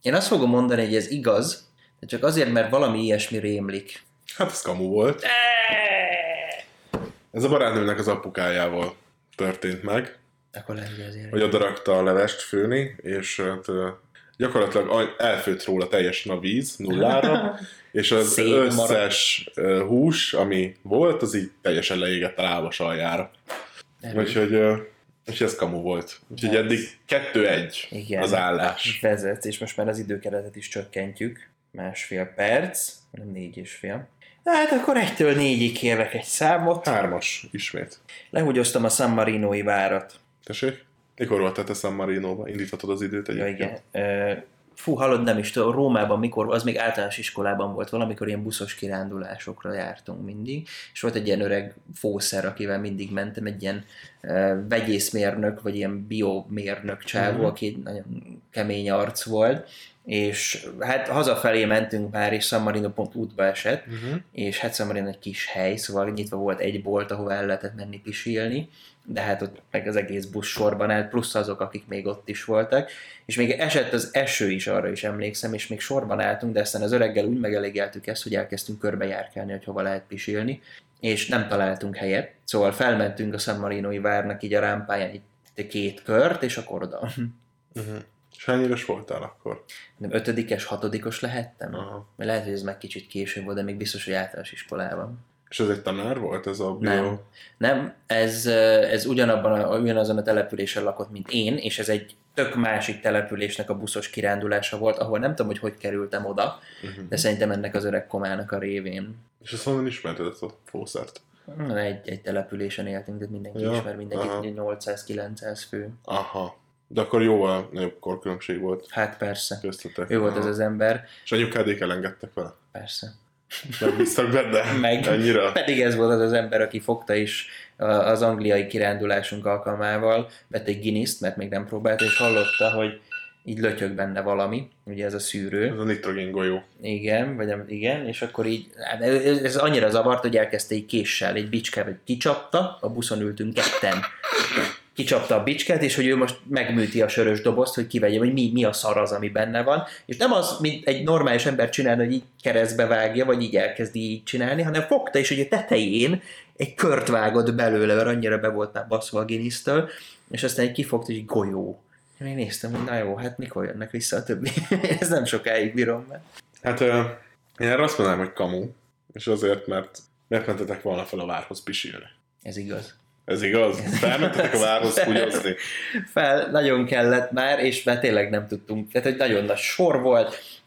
Én azt fogom mondani, hogy ez igaz, de csak azért, mert valami ilyesmi rémlik. Hát ez kamu volt. Ez a barátnőmnek az apukájával történt meg. Akkor legyen azért. Hogy odarakta a levest főni, és hát gyakorlatilag elfőtt róla teljesen a víz, nullára, és az szép összes marad. Hús, ami volt, az így teljesen leégett a lábas aljára. Úgyhogy ez kamu volt. Úgyhogy eddig 2-1 igen, az állás. Vezet, és most már az időkeretet is csökkentjük. 1,5 perc, nem 4,5. Hát akkor 1-től 4-ig kérlek egy számot. 3-as, ismét. Lehugyoztam a San Marinói várat. Tessék? Mikor voltál te San Marinóba? Indíthatod az időt egyébként? Ja, igen. Fú, hallod, nem is tudom, Rómában mikor, az még általános iskolában volt, valamikor ilyen buszos kirándulásokra jártunk mindig, és volt egy ilyen öreg fószer, akivel mindig mentem, egy ilyen vegyészmérnök, vagy ilyen biomérnök csávó, aki nagyon kemény arc volt, és hát hazafelé mentünk már, és San Marino pont útba esett, és hát San Marino egy kis hely, szóval nyitva volt egy bolt, ahová el lehetett menni pisilni, de hát ott meg az egész busz sorban állt, plusz azok, akik még ott is voltak, és még esett az eső is, arra is emlékszem, és még sorban álltunk, de aztán az öreggel úgy megelégeltük ezt, hogy elkezdtünk körbejárkálni, hogy hova lehet pisilni, és nem találtunk helyet, szóval felmentünk a San Marinói várnak így a rámpáján így 2 kört, és akkor oda. És hány éves voltál akkor? 5-es, 6-os lehettem? Aha. Lehet, hogy ez meg kicsit később volt, de még biztos, hogy általános iskolában. És ez egy tanár volt ez a bio? Nem, ez ugyanazon a településen lakott, mint én, és ez egy tök másik településnek a buszos kirándulása volt, ahol nem tudom, hogy kerültem oda, de szerintem ennek az öreg komának a révén. És azt honnan ismerted ezt a fószert? Egy településen éltünk, tehát mindenki ismer mindenkit, 800-900 fő. Aha. De akkor jóval nagyobb korkülönbség volt. Hát persze. Köztetek. Ő volt ez az ember. És anyukádék elengedtek vele? Persze. Nem bíztak benne? Meg. Annyira. Pedig ez volt az ember, aki fogta is az angliai kirándulásunk alkalmával, vett egy Guinness-t, mert még nem próbált, és hallotta, hogy így lötyög benne valami, ugye ez a szűrő. Ez a nitrogén golyó. Igen, vagy igen, és akkor így, ez annyira zavart, hogy elkezdte így késsel, egy bicskával kicsapta, a buszon ültünk ketten. Kicsapta a bicsket, és hogy ő most megműti a sörös dobozt, hogy kivegye, hogy mi a szar az, ami benne van. És nem az, mint egy normális ember csinálna, hogy így keresztbe vágja, vagy így elkezdi így csinálni, hanem fogta, és hogy a tetején egy kört vágott belőle, mert annyira be volt már baszva a Guinness-től, és aztán egy kifogta, és golyó. Én néztem, hogy na jó, hát mikor jönnek vissza a többi? Ez nem sokáig bírom meg. Hát én erre azt mondanám, hogy kamu, és azért, mert megmentetek volna fel a várhoz pisilni. Ez igaz. Ez igaz? Felmentetek a várhoz fúgyozni? Fel, nagyon kellett már, és már tényleg nem tudtunk. Tehát, hogy nagyon nagy sor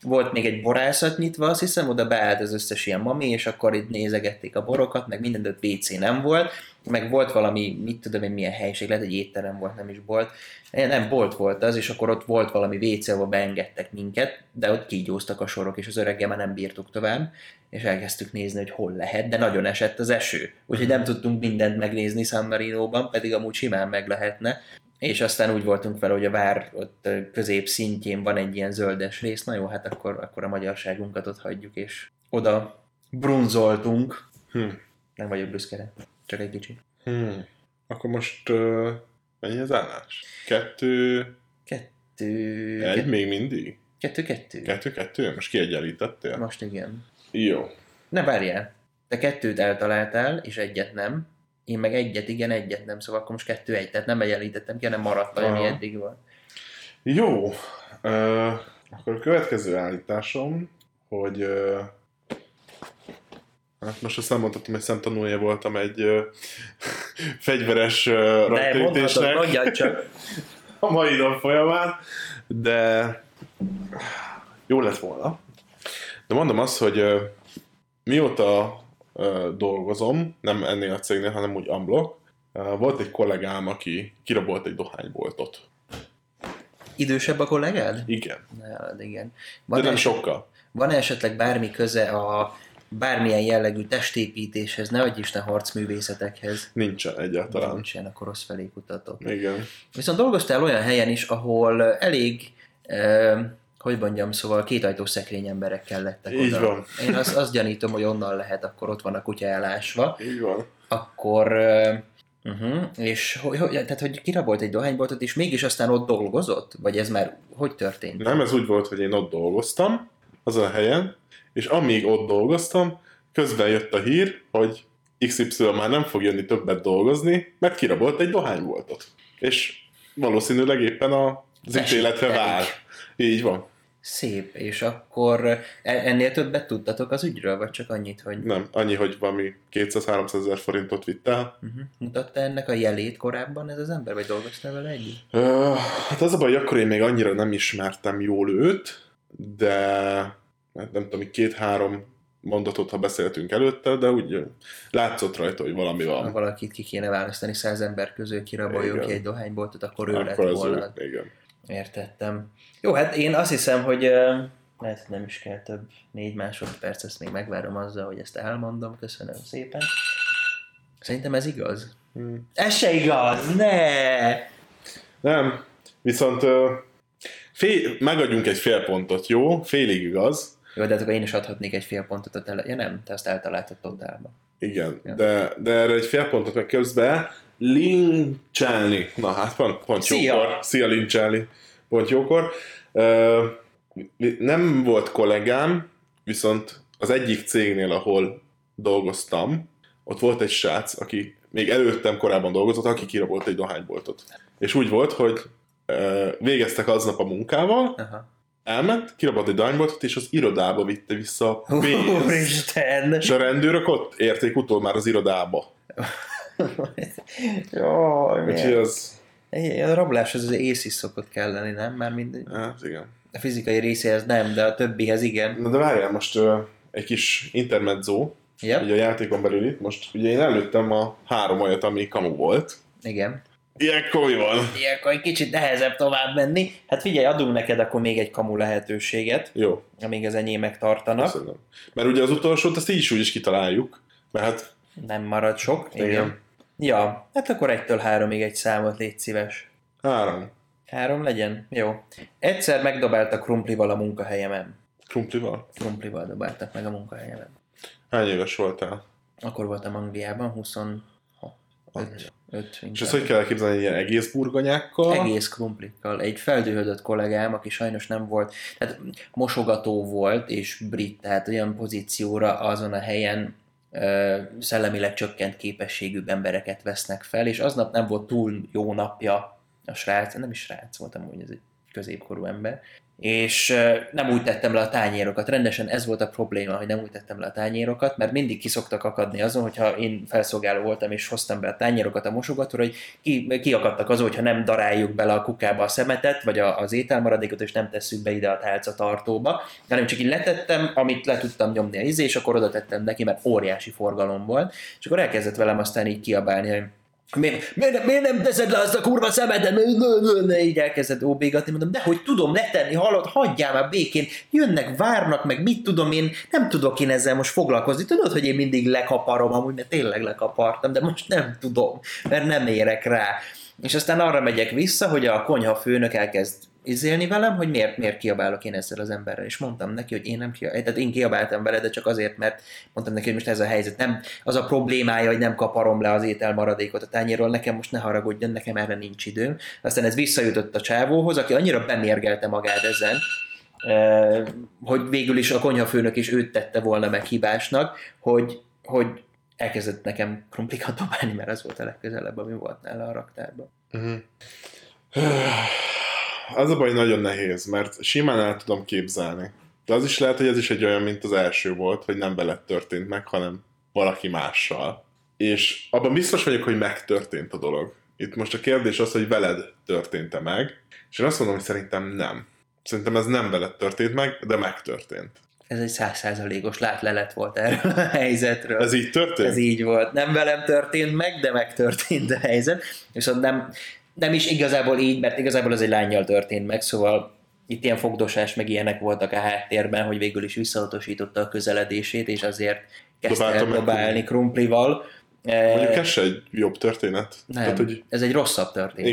volt még egy borászat nyitva, azt hiszem, oda beállt az összes ilyen mami, és akkor itt nézegették a borokat, meg minden, de WC nem volt, meg volt valami, mit tudom én, milyen helység, lehet, egy étterem volt, nem is bolt. Nem, bolt volt az, és akkor ott volt valami WC, ahol beengedtek minket, de ott kígyóztak a sorok, és az öreggel már nem bírtuk tovább, és elkezdtük nézni, hogy hol lehet, de nagyon esett az eső, úgyhogy nem tudtunk mindent megnézni San Marinoban, pedig amúgy simán meg lehetne. És aztán úgy voltunk vele, hogy a vár ott középszintjén van egy ilyen zöldes rész, na jó, hát akkor a magyarságunkat ott hagyjuk, és oda brunzoltunk. Nem vagyok büszke, csak egy kicsit. Akkor most mennyi az állás? 2-2... Egy még mindig? 2-2. 2-2? Most kiegyenlítettél? Most igen. Jó. Ne várjál, te 2-t eltaláltál, és 1-et nem. Én meg 1-et igen, 1-et nem, szóval akkor most 2-1, tehát nem egyenlítettem ki, hanem maradt, ami eddig van. Jó, akkor a következő állításom, hogy most azt nem mondhatom, hogy szemtanulja voltam egy fegyveres raktérítésnek a mai nap folyamán, de jó lett volna. De mondom azt, hogy mióta dolgozom, nem ennél a cégnél, hanem úgy unblock. Volt egy kollégám, aki kirabolt egy dohányboltot. Idősebb a kollégád? Igen. Na, igen. De nem sokkal. Van esetleg bármi köze a bármilyen jellegű testépítéshez, nehogy Isten harcművészetekhez? Nincsen egyáltalán. Nincsen, akkor rossz felé kutatok. Igen. Viszont dolgoztál olyan helyen is, ahol elég... hogy mondjam, szóval kétajtós szekrény emberek kellettek oda. Így van. Én azt gyanítom, hogy onnan lehet, akkor ott van a kutya elásva. Így van. Akkor, és tehát, hogy kirabolt egy dohányboltot, és mégis aztán ott dolgozott? Vagy ez már hogy történt? Nem, ez úgy volt, hogy én ott dolgoztam, azon a helyen, és amíg ott dolgoztam, közben jött a hír, hogy XY már nem fog jönni többet dolgozni, mert kirabolt egy dohányboltot. És valószínűleg éppen az ítéletre vár. Így van. Szép, és akkor ennél többet tudtatok az ügyről, vagy csak annyit, hogy... Nem, annyi, hogy valami 200-300 000 forintot vitt el. Mutatta ennek a jelét korábban ez az ember, vagy dolgoztál vele együtt? Hát az a baj, akkor én még annyira nem ismertem jól őt, de hát nem tudom, 2-3 mondatot, ha beszéltünk előtte, de úgy látszott rajta, hogy valami van. Ha valakit ki kéne választani 100 ember közül, kiraboljon ki egy dohányboltot, akkor ő lett volna. Igen. Értettem. Jó, hát én azt hiszem, hogy lehet, hogy nem is kell több 4 másodperc, ezt még megvárom azzal, hogy ezt elmondom. Köszönöm szépen. Szerintem ez igaz? Ez se igaz! Ne! Nem. Viszont megadjunk egy fél pontot, jó? Félig igaz. Jó, de akkor én is adhatnék egy fél pontot a tele... Ja nem, te azt eltaláltad totálban. Igen, ja. De erre egy fél pontot meg köpsz be. Lincselni. Na hát, pont jókor. Szia, lincselni. Pont jókor. Nem volt kollégám, viszont az egyik cégnél, ahol dolgoztam, ott volt egy srác, aki még előttem korábban dolgozott, aki kirabolt egy dohányboltot. És úgy volt, hogy végeztek aznap a munkával, Elment, kirabott egy dynamite-ot, és az irodába vitte vissza a pénzt. Úristen! És a rendőrök ott érték utol már az irodába. Jaj, miért? Az... A rablás az ész is szokott kell lenni, nem? Már mindegy. Hát, igen. A fizikai részéhez nem, de a többihez igen. Na de várjál, most egy kis intermezzo, yep. Ugye a játékon belül itt. Most ugye én előttem a 3 olyat, ami kamu volt. Igen. Ilyenkor mi van? Ilyenkor egy kicsit nehezebb tovább menni. Hát figyelj, adunk neked akkor még egy kamu lehetőséget. Jó. Amíg az enyémek tartanak. Köszönöm. Mert ugye az utolsót azt így is úgy is kitaláljuk. Mert hát... Nem marad sok. Igen. Igen. Ja, hát akkor 1-3-ig egy számot, légy szíves. 3. 3 legyen? Jó. Egyszer megdobáltak krumplival a munkahelyemen. Krumplival? Krumplival dobáltak meg a munkahelyemen. Hány éves voltál? Akkor voltam Angliában, 26. 5. És ezt hogy kell elképzelni, ilyen egész burgonyákkal? Egész krumplikkal. Egy feldühödött kollégám, aki sajnos nem volt, tehát mosogató volt, és brit, tehát olyan pozícióra azon a helyen szellemileg csökkent képességű embereket vesznek fel, és aznap nem volt túl jó napja a srác, nem is srác volt amúgy, ez egy középkorú ember, és nem úgy tettem le a tányérokat. Rendesen ez volt a probléma, hogy nem úgy tettem le a tányérokat, mert mindig ki szoktak akadni azon, hogyha én felszolgáló voltam és hoztam be a tányérokat a mosogatóra, hogy kiakadtak azon, hogyha nem daráljuk bele a kukába a szemetet, vagy az ételmaradékot, és nem tesszük be ide a tálcatartóba, hanem csak így letettem, amit le tudtam nyomni a izé, és akkor oda tettem neki, mert óriási forgalom volt, és akkor elkezdett velem aztán így kiabálni, hogy Miért nem teszed le azt a kurva szemedet? Így elkezdett óbégatni, mondom, de hogy tudom letenni, hallod, hagyjál már békén, jönnek, várnak meg, mit tudom én, nem tudok én ezzel most foglalkozni, tudod, hogy én mindig lekaparom, amúgy, mert tényleg lekapartam, de most nem tudom, mert nem érek rá. És aztán arra megyek vissza, hogy a konyhafőnök elkezd izélni velem, hogy miért kiabálok én ezzel az emberrel, és mondtam neki, hogy én nem kiabáltam, tehát én kiabáltam vele, de csak azért, mert mondtam neki, hogy most ez a helyzet, nem az a problémája, hogy nem kaparom le az ételmaradékot a tányérról, nekem most ne haragudjon, nekem erre nincs időm. Aztán ez visszajutott a csávóhoz, aki annyira bemérgelte magát ezen, hogy végül is a konyhafőnök is őt tette volna meg hibásnak, hogy elkezdett nekem krumplikat dobálni, mert az volt a legközelebb, ami volt nála a raktárban. Az a baj, nagyon nehéz, mert simán el tudom képzelni. De az is lehet, hogy ez is egy olyan, mint az első volt, hogy nem veled történt meg, hanem valaki mással. És abban biztos vagyok, hogy megtörtént a dolog. Itt most a kérdés az, hogy veled történt-e meg, és én azt mondom, hogy szerintem nem. Szerintem ez nem veled történt meg, de megtörtént. Ez egy 100%-os látlelet volt erről a helyzetről. Ez így történt? Ez így volt. Nem velem történt meg, de megtörtént a helyzet. Viszont nem is igazából így, mert igazából ez egy lánnyal történt meg, szóval itt ilyen fogdosás meg ilyenek voltak a háttérben, hogy végül is visszautasította a közeledését, és azért kezdte el dobálni krumplival. Mondjuk ez se egy jobb történet. Nem, tehát, hogy... ez egy rosszabb történet.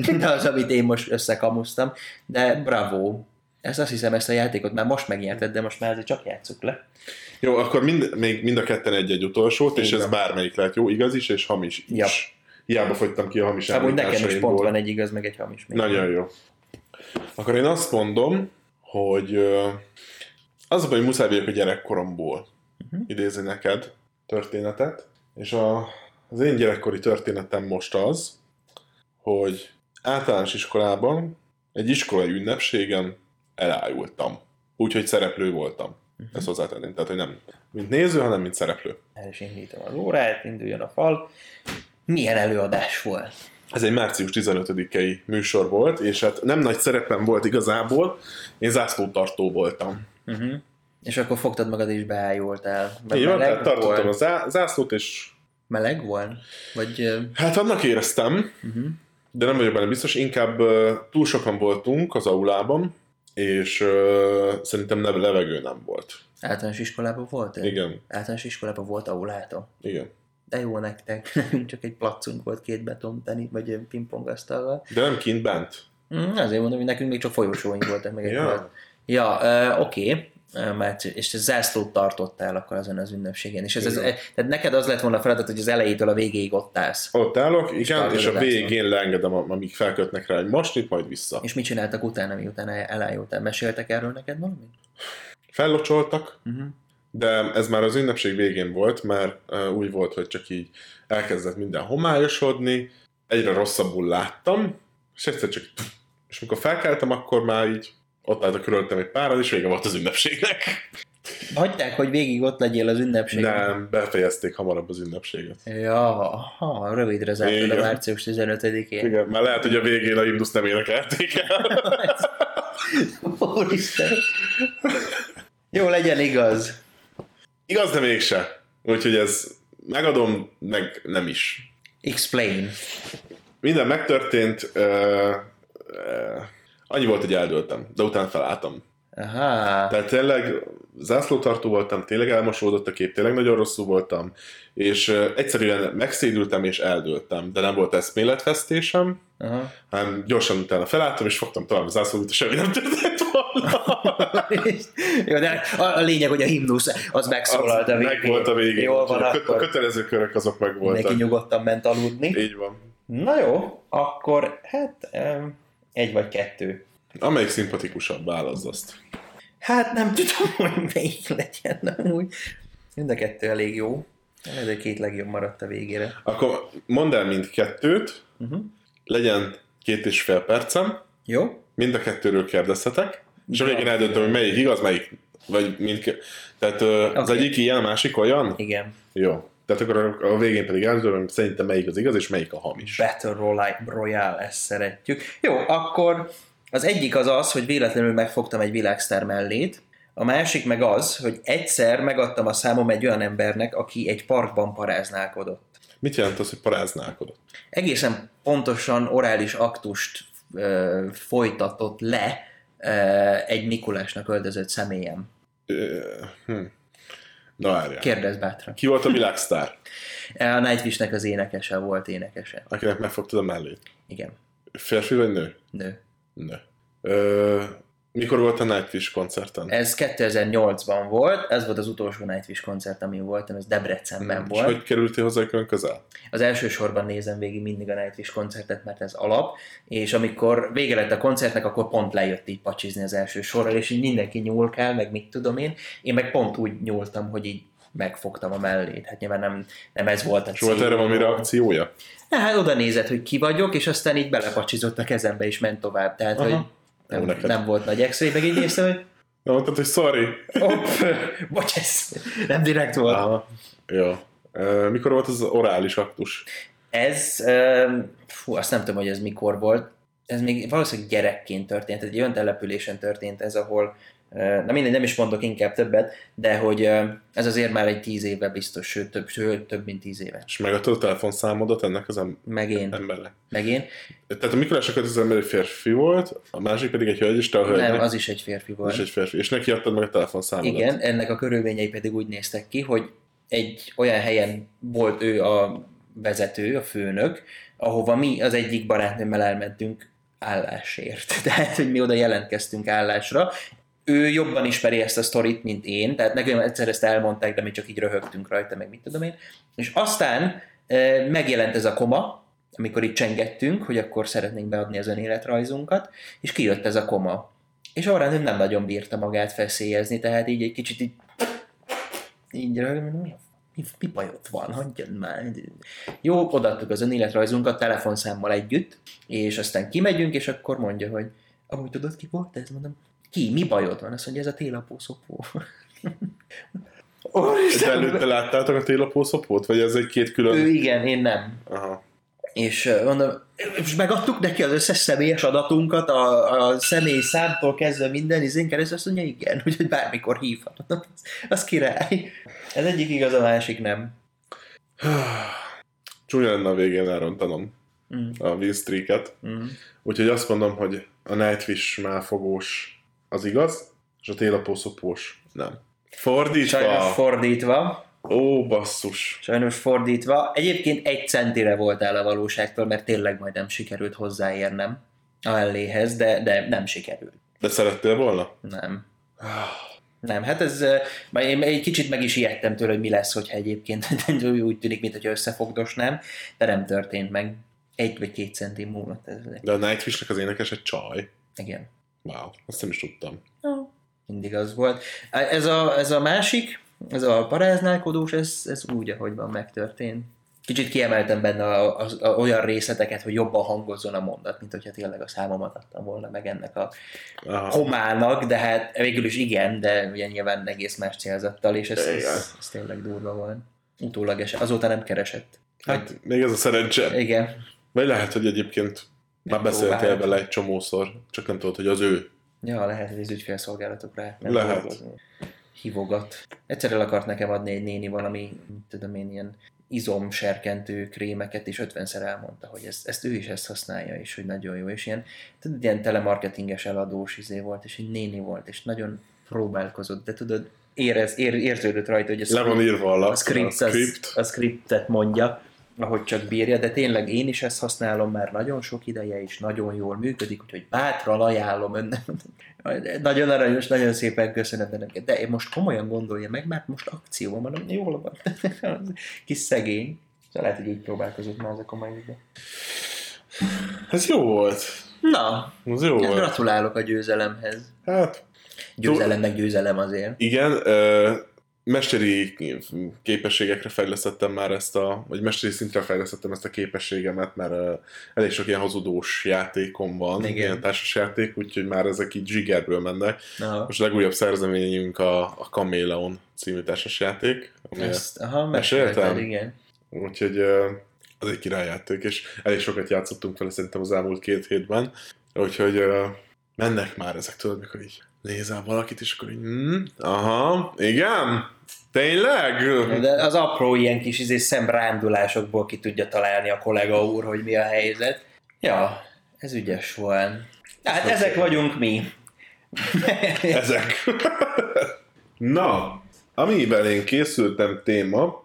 Igen. De az, amit én most összekamuztam, de bravo. Ezt azt hiszem, ezt a játékot már most megnyerted, de most már azért csak játsszuk le. Jó, akkor mind a ketten egy utolsót, és ez bármelyik lehet jó, igaz is, és hamis is. Ja. Hiába fogytam ki a hamis állításaimból. Amúgy nekem is pont van egy igaz, meg egy hamis. Nagyon jó. Akkor én azt mondom, hogy azokban, hogy muszáj vagyok a gyerekkoromból idézni neked történetet, és az én gyerekkori történetem most az, hogy általános iskolában egy iskolai ünnepségen elájultam. Úgyhogy szereplő voltam. Ezt hozzátenném. Tehát, hogy nem mint néző, hanem mint szereplő. El is indítom az órát, induljon a fal. Milyen előadás volt? Ez egy március 15-i műsor volt, és hát nem nagy szerepem volt igazából, én zászlótartó voltam. És akkor fogtad magad és beájultál. Így van, tehát tartottam volt? A zászlót, és... Meleg volt? Vagy... Hát annak éreztem, de nem vagyok benne biztos, inkább túl sokan voltunk az aulában, és szerintem levegő nem volt. Általános iskolában volt? Igen. Általános iskolában volt aulátom? Igen. De jó nektek, csak egy placunk volt 2 betontani, vagy pingpongasztallal. De nem kint bent? Azért mondom, hogy nekünk még csak folyosóink voltak meg egy volt. Ja, oké. És te zászlót tartottál akkor azon az ünnepségen. És ez, tehát neked az lett volna a feladat, hogy az elejétől a végéig ott állsz. Ott állok, igen, és a végén leengedem, amíg felkötnek rá, hogy most itt, majd vissza. És mit csináltak utána, miután elájultál? Meséltek erről neked valamit? Fellocsoltak. De ez már az ünnepség végén volt, mert úgy volt, hogy csak így elkezdett minden homályosodni, egyre rosszabbul láttam, és egyszer csak... És amikor felkeltem, akkor már így Ott álltak körülöttem egy páran, és vége volt az ünnepségnek. Hagyták, hogy végig ott legyél az ünnepségen? Nem, befejezték hamarabb az ünnepséget. Ja, ha, rövidre zárt a március 15-én. Igen, már lehet, hogy a végén a himnuszt nem énekelték el. Úristen. Jó, legyen igaz. Igaz, de mégse. Úgyhogy ez megadom, meg nem is. Explain. Minden megtörtént. Annyi volt, hogy eldőltem, de utána felálltam. Aha. Tehát tényleg zászlótartó voltam, tényleg elmosódott a kép, tényleg nagyon rosszul voltam, és egyszerűen megszédültem és eldőltem, de nem volt eszméletfesztésem, aha, hanem gyorsan utána felálltam, és fogtam tovább a zászlót, és semmi nem történt volna. Jó, de a lényeg, hogy a himnusz, az megszólalt a végén. Megvolt a végén. Jól van, a kötelező körök azok megvoltak. Neki nyugodtan ment aludni. Így van. Na jó, akkor hát egy vagy kettő. Amelyik szimpatikusabb, válaszd azt. Hát nem tudom, hogy melyik legyen amúgy. Mind a kettő elég jó. Ez a két legjobb maradt a végére. Akkor mondd el mindkettőt. Uh-huh. Legyen 2,5 percem. Jó. Mind a kettőről kérdezhetek. És a végén eldöntöm, hogy melyik igaz, melyik... Vagy mindkettő. Tehát az egyik ilyen, a másik olyan? Igen. Jó. Tehát akkor a végén pedig eldöntöm, szerintem melyik az igaz, és melyik a hamis. Battle Royale, ezt szeretjük. Jó, akkor... Az egyik az az, hogy véletlenül megfogtam egy világsztár mellét, a másik meg az, hogy egyszer megadtam a számom egy olyan embernek, aki egy parkban paráználkodott. Mit jelent az, hogy paráználkodott? Egészen pontosan orális aktust folytatott le egy Mikulásnak öldözött személyem. Na várjál. Kérdezz bátran. Ki volt a világsztár? A Nightwishnek az énekese volt Akinek megfogtad a mellét? Igen. Férfi vagy nő? Nő. Ne. Mikor volt a Nightwish koncerten? Ez 2008-ban volt, ez volt az utolsó Nightwish koncert, amin voltam, ez Debrecenben volt. És hogy kerültél hozzá olyan közel? Az elsősorban nézem végig mindig a Nightwish koncertet, mert ez alap, és amikor vége lett a koncertnek, akkor pont lejött így pacsizni az első sorral, és így mindenki nyúlkál, meg mit tudom én meg pont úgy nyúltam, hogy így megfogtam a mellét, hát nyilván nem ez volt a cél. Volt erre valami reakciója? Hát oda nézett, hogy ki vagyok, és aztán így belepacsizott a kezembe, és ment tovább. Tehát, aha, hogy nem volt nagy extrém, meg így néztem, hogy... Na, mondtad, hogy sorry. Hopp, bocs, ez nem direkt volt. Aha. Jó. Mikor volt az orális aktus? Ez, azt nem tudom, hogy ez mikor volt. Ez még valószínűleg gyerekként történt, egy olyan településen történt ez, ahol... Na mindegy, nem is mondok inkább többet, de hogy ez azért már egy 10 éve biztos, sőt, több mint 10 éve. És megadtad a telefonszámodat ennek az embernek? Meg én. Tehát a Mikulásnak az ember egy férfi volt, a másik pedig egy hölgy, és te a hölgynek. Nem, az is egy férfi volt. Az is egy férfi. És neki adtad meg a telefonszámodat? Igen, ennek a körülményei pedig úgy néztek ki, hogy egy olyan helyen volt ő a vezető, a főnök, ahova mi az egyik barátnőmmel elmentünk állásért. Tehát, hogy mi oda jelentkeztünk állásra. Ő jobban ismeri ezt a sztorit, mint én, tehát nekem egyszer ezt elmondták, de mi csak így röhögtünk rajta, meg mit tudom én. És aztán megjelent ez a koma, amikor itt csengettünk, hogy akkor szeretnénk beadni az önéletrajzunkat, és kijött ez a koma. És arra nem nagyon bírta magát feszélyezni, tehát így egy kicsit így röhögtünk, mi baj ott van, hagyjad már. Jó, odaadtuk az önéletrajzunkat telefonszámmal együtt, és aztán kimegyünk, és akkor mondja, hogy amúgy tudod ki volt ez? Mondom, ki? Mi bajod van? Azt mondja, ez a télapószopó. Előtte láttátok a télapószopót? Vagy ez egy két külön... Ő igen, én nem. Aha. És mondom, és megadtuk neki az összes személyes adatunkat, a személy számtól kezdve minden, és én keresztül azt mondja, igen, hogy bármikor hívhat. Az király. Ez egyik igaz, a másik nem. Csúnya lenne a végén elrontanom a winstreaket. Úgyhogy azt mondom, hogy a Nightwish máfogós az igaz, és a télapószopós nem. Fordítva. Sajnos fordítva. Ó, basszus. Sajnos fordítva. Egyébként 1 centire voltál a valóságtól, mert tényleg majdnem sikerült hozzáérnem a melléhez, de nem sikerült. De szerettél volna? Nem. Nem, hát ez... Én egy kicsit meg is ijedtem tőle, hogy mi lesz, hogyha egyébként úgy tűnik, mintha összefogdosnám, de nem történt meg. 1 vagy 2 centim múlott ez. De a Nightwishnek az énekes egy csaj. Igen. Wow, azt nem is tudtam. Ja, mindig az volt. Ez a másik, ez a paráználkodós, ez úgy, ahogy van, megtörtént. Kicsit kiemeltem benne olyan részleteket, hogy jobban hangozzon a mondat, mint hogyha tényleg a számomat adtam volna meg ennek a homának, de hát végül is igen, de ugye nyilván egész más célzattal, és ez tényleg durva volt. Utólag azóta nem keresett. Hát még ez a szerencse. Igen. Vagy lehet, hogy egyébként már beszéltél vele egy csomószor, csak nem tudod, hogy az ő. Ja, lehet, hogy az ügyfélszolgálatokra nem dolgozni. Hívogat. Egyszer el akart nekem adni egy néni valami, tudom én, ilyen izomserkentő krémeket, és 50-szer elmondta, hogy ezt ő is ezt használja, és hogy nagyon jó, és ilyen telemarketinges eladós izé volt, és egy néni volt, és nagyon próbálkozott, de tudod, érződött rajta, hogy a scriptet mondja, ahogy csak bírja, de tényleg én is ezt használom már nagyon sok ideje, és nagyon jól működik, úgyhogy bátran ajánlom önnek. Nagyon aranyos, nagyon szépen köszönöm önöket, de én most komolyan gondolja meg, mert most akcióban van, jól van. Kis szegény. Lehet, hogy így próbálkozott már ezek a mai ide. Ez jó volt. Na, ez jó volt. Gratulálok a győzelemhez. Hát, győzelem meg győzelem azért. Igen, mesteri képességekre fejlesztettem már vagy mesteri szintre fejlesztettem ezt a képességemet, mert elég sok ilyen hazudós játékom van, igen. Ilyen társasjáték, úgyhogy már ezek így zsigerből mennek. Aha. Most a legújabb szerzeményünk a Kaméleon című társasjáték, amit meséltem. Igen. Úgyhogy az egy királyjáték, és elég sokat játszottunk vele szerintem az elmúlt 2 hétben, úgyhogy mennek már ezek, tudod, mikor így nézel valakit, és akkor így, aha, igen, tényleg? De az apró ilyen kis szemrándulásokból ki tudja találni a kollega úr, hogy mi a helyzet. Ja, ez ügyes volt. Hát ezek vagyunk mi. Ezek. Na, amiben én készültem téma,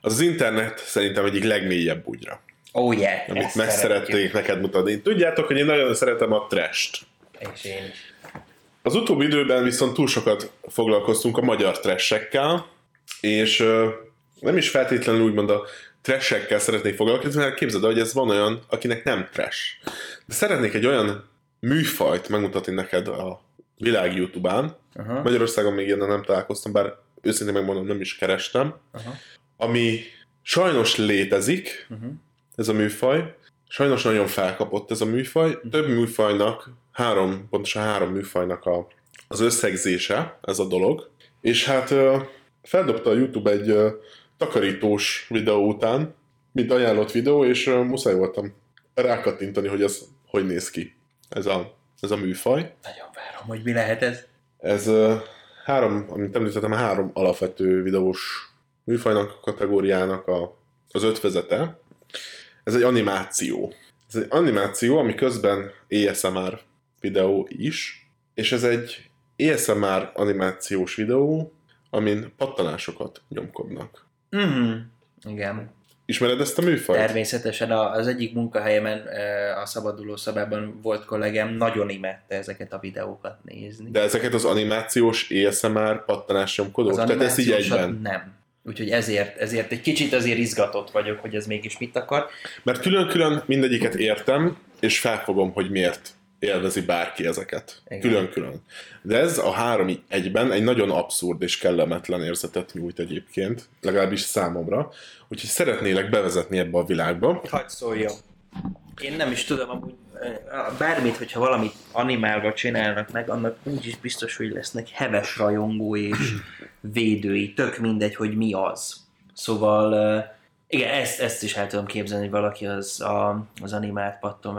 az internet szerintem egyik legmélyebb bugyra. Oh yeah, amit meg szeretnék neked mutatni. Tudjátok, hogy én nagyon szeretem a trash-t. És én is. Az utóbbi időben viszont túl sokat foglalkoztunk a magyar trash-ekkel, és nem is feltétlenül úgymond a trash-ekkel szeretnék foglalkozni, mert képzeld, hogy ez van olyan, akinek nem trash. De szeretnék egy olyan műfajt megmutatni neked a világ YouTube-án. Uh-huh. Magyarországon még ilyennel nem találkoztam, bár őszintén megmondom, nem is kerestem. Uh-huh. Ami sajnos létezik, uh-huh. Ez a műfaj. Sajnos nagyon felkapott ez a műfaj. Több műfajnak, pontosan három műfajnak az összegzése ez a dolog. És hát feldobta a YouTube egy takarítós videó után, mint ajánlott videó, és muszáj voltam rákattintani, hogy ez hogy néz ki. Ez a műfaj. Nagyon várom, hogy mi lehet ez. Ez amit említettem, 3 alapvető videós műfajnak, kategóriának az ötvezete. Ez egy animáció. Ez egy animáció, ami közben ASMR videó is, és ez egy ASMR animációs videó, amin pattanásokat nyomkodnak. Mm-hmm. Igen. Ismered ezt a műfajt? Természetesen az egyik munkahelyemen, a szabaduló szobában volt kollégám, nagyon imádta ezeket a videókat nézni. De ezeket az animációs ASMR pattanás nyomkodók? Az animációsat nem. Úgyhogy ezért egy kicsit azért izgatott vagyok, hogy ez mégis mit akar. Mert külön-külön mindegyiket értem, és felfogom, hogy miért élvezi bárki ezeket. Igen. Külön-külön. De ez a 3 egyben egy nagyon abszurd és kellemetlen érzetet nyújt egyébként, legalábbis számomra. Úgyhogy szeretnélek bevezetni ebbe a világba. Hadd szóljon. Én nem is tudom, amúgy bármit, hogyha valamit animálva csinálnak meg, annak úgyis biztos, hogy lesznek heves rajongói és védői, tök mindegy, hogy mi az. Szóval igen, ezt is el tudom képzelni, hogy valaki az animált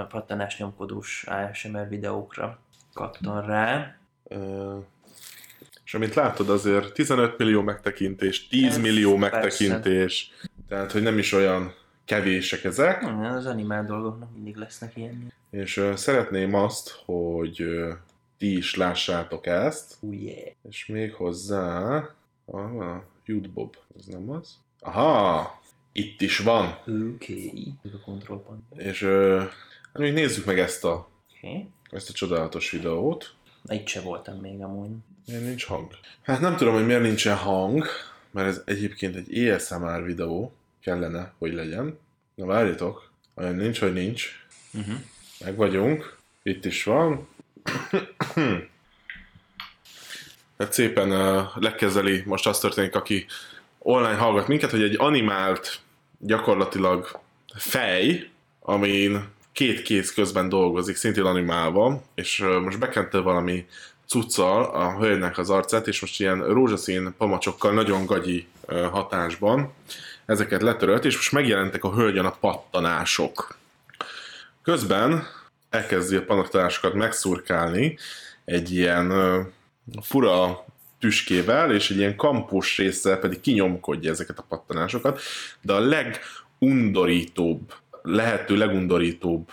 pattanás nyomkodós ASMR videókra kattan rá. És amit látod azért 15 millió megtekintés, 10 millió megtekintés, persze. Tehát hogy nem is olyan kevések ezek. Az animált dolgoknak mindig lesznek ilyen. És szeretném azt, hogy ti is lássátok ezt. Oh, yeah. És még hozzá a YouTube, ez nem az? Aha! Itt is van! Oké. Okay. És még nézzük meg ezt a csodálatos videót. Itt se voltam még amúgy. Miért nincs hang? Hát nem tudom, hogy miért nincsen hang, mert ez egyébként egy ASMR videó kellene, hogy legyen. Na várjatok, olyan nincs, hogy nincs. Uh-huh. Meg vagyunk, itt is van. Hát szépen lekezeli, most azt történik, aki online hallgat minket, hogy egy animált gyakorlatilag fej, amin két kéz közben dolgozik, szintén animálva, és most bekentő valami cuccal a hölgynek az arcát, és most ilyen rózsaszín pamacsokkal nagyon gagyi hatásban ezeket letörölt, és most megjelentek a hölgyen a pattanások. Közben elkezdi a pattanásokat megszurkálni egy ilyen fura tüskével, és egy ilyen kampós résszel pedig kinyomkodja ezeket a pattanásokat, de a legundorítóbb, lehető legundorítóbb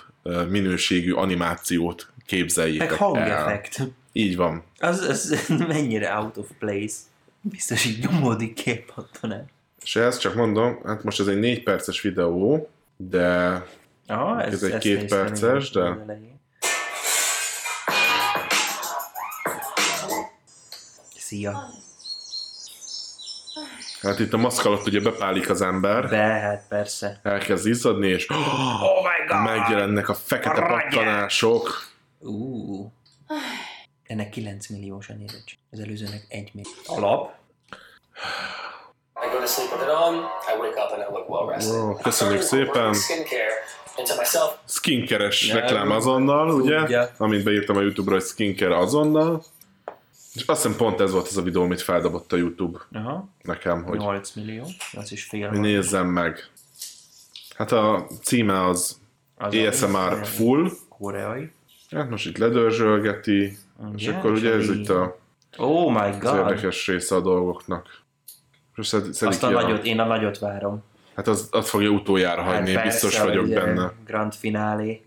minőségű animációt képzeljétek el. Meg hangeffekt. Így van. Az mennyire out of place. Biztos így nyomódik ki a pattanás. És ezt csak mondom, hát most ez egy 4 perces videó, de aha, ez egy 2 perces, de... Szia! Hát itt a maszk alatt ugye bepálik az ember. Hát persze. Elkezd izzadni, és oh my God, megjelennek a fekete pattanások. Ennek 9 milliós a nézettség. Az előzőnek 1 millió. Alap. I go to sleep with it on, I wake up and I look well rested. Wow, köszönjük szépen! Skinkeres reklám azonnal, ugye? Amint beírtam a YouTube-ra, hogy skincare azonnal. És azt hiszem pont ez volt az a videó, amit feldobott a YouTube nekem, hogy 8 millió, az is fél. Hogy nézzem meg. Hát a címe az ASMR full. Koreai. Hát most itt ledörzsölgeti, és akkor ugye ez itt oh my God, az érdekes része a dolgoknak. Azt a nagyot, én a nagyot várom. Hát azt fogja utoljára hagyni, persze, biztos vagyok benne. Grand finálé,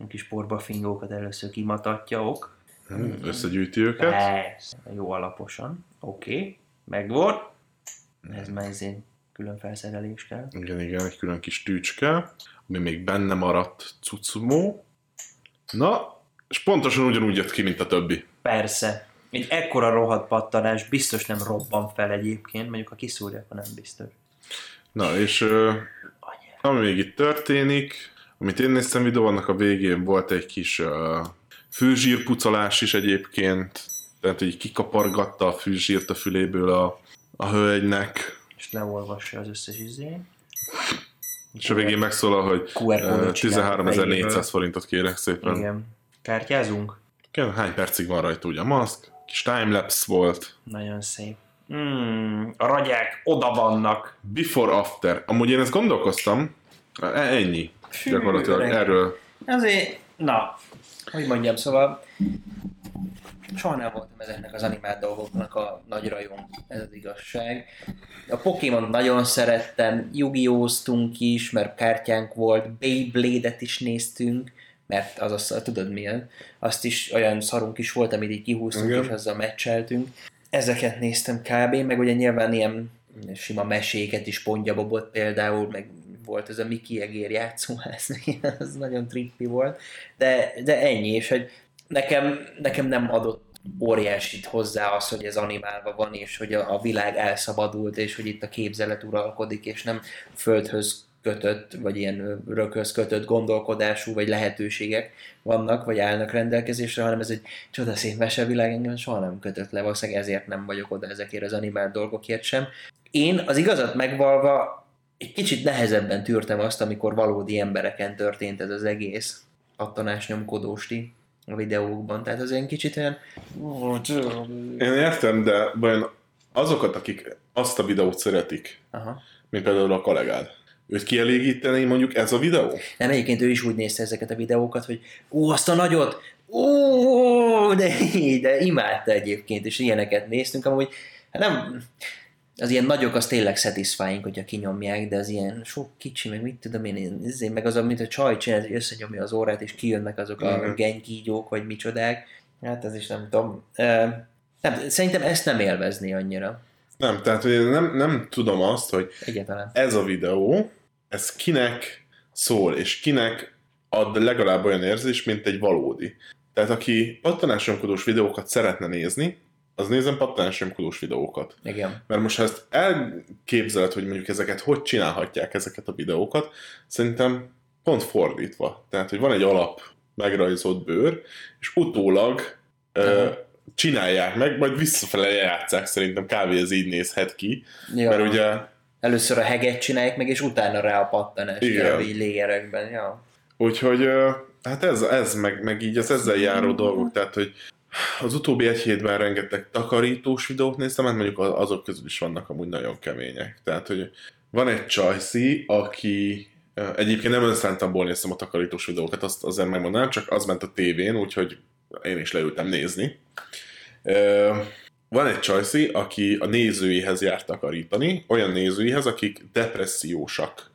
egy kis porba fingókat először kimatatja, összegyűjti őket. Persze. Jó alaposan. Oké. Megvolt. Ez már ezért külön felszerelés kell. Igen, egy külön kis tűcske, ami még benne maradt cucumó. Na, és pontosan ugyanúgy jött ki, mint a többi. Persze. Egy ekkora rohadt pattanás biztos nem robban fel egyébként, mondjuk ha kiszúrja, akkor nem biztos. Na és ami még itt történik, amit én néztem videó, annak a végén volt egy kis fűzsírpucolás is egyébként, tehát így kikapargatta a fűzsírt a füléből a hölgynek. És leolvassa az összes izé. És a végén megszólal, hogy 13.400 forintot kérek szépen. Igen. Kártyázunk? Igen, hány percig van rajta ugye a maszk? Kis timelapse volt. Nagyon szép. A ragyák oda vannak. Before, after. Amúgy én ezt gondolkoztam. Ennyi. Gyakorlatilag erről. Azért, na, hogy mondjam, szóval soha nem voltam ezeknek az animált dolgoknak a nagy rajong, ez az igazság. A Pokémon nagyon szerettem, Yu-Gi-Oh-ztunk is, mert kártyánk volt, Beyblade-et is néztünk, mert az tudod milyen, azt is olyan szarunk is volt, amit így kihúztunk, igen, és azzal meccseltünk. Ezeket néztem kb, meg ugye nyilván ilyen sima meséket is, Pongyabobot például, meg volt ez a Miki Egér játszóház, az nagyon trippi volt, de ennyi, és hogy nekem nem adott óriásit hozzá az, hogy ez animálva van, és hogy a világ elszabadult, és hogy itt a képzelet uralkodik, és nem földhöz kötött, vagy ilyen rökhöz kötött gondolkodású, vagy lehetőségek vannak, vagy állnak rendelkezésre, hanem ez egy csodaszép mesevilág, engem soha nem kötött le, valószínűleg ezért nem vagyok oda ezekért az animált dolgokért sem. Én az igazat megvalva egy kicsit nehezebben tűrtem azt, amikor valódi embereken történt ez az egész pattanásnyomkodósti a videókban, tehát az egy kicsit olyan... Én értem, de vajon azokat, akik azt a videót szeretik, mint például a kollégád, őt kielégíteni mondjuk ez a videó? Nem, egyébként ő is úgy nézte ezeket a videókat, hogy azt a nagyot, de imádta egyébként, és ilyeneket néztünk, amúgy hát nem... Az ilyen nagyok, az tényleg satisfying, hogyha kinyomják, de az ilyen sok kicsi, meg mit tudom én meg az, mint a csaj csinál, hogy összenyomja az órát, és kijönnek azok a genykígyók, vagy micsodák. Hát ez is nem tudom. Nem, szerintem ezt nem élvezni annyira. Nem, tehát nem tudom azt, hogy egyetlen ez a videó, ez kinek szól, és kinek ad legalább olyan érzés, mint egy valódi. Tehát aki pattanásnyomkodós videókat szeretne nézni, az nézem pattanásnyomkodós videókat. Igen. Mert most ha ezt elképzeled, hogy mondjuk ezeket hogy csinálhatják ezeket a videókat, szerintem pont fordítva. Tehát, hogy van egy alap megrajzolt bőr, és utólag csinálják meg, majd visszafele játsszák, szerintem kb. Ez így nézhet ki. Ja. Mert ugye Először a heget csinálják meg, és utána rá a pattanás. Igen. Így légerekben, ja. Úgyhogy hát ez meg így az ezzel járó dolgok, tehát hogy az utóbbi egy hétben rengeteg takarítós videót néztem, mert mondjuk azok közül is vannak amúgy nagyon kemények. Tehát, hogy van egy csajszi, aki egyébként nem önszántamból néztem a takarítós videókat, azt azért megmondanám, csak az ment a tévén, úgyhogy én is leültem nézni. Van egy csajszi, aki a nézőihez járt takarítani, olyan nézőihez, akik depressziósak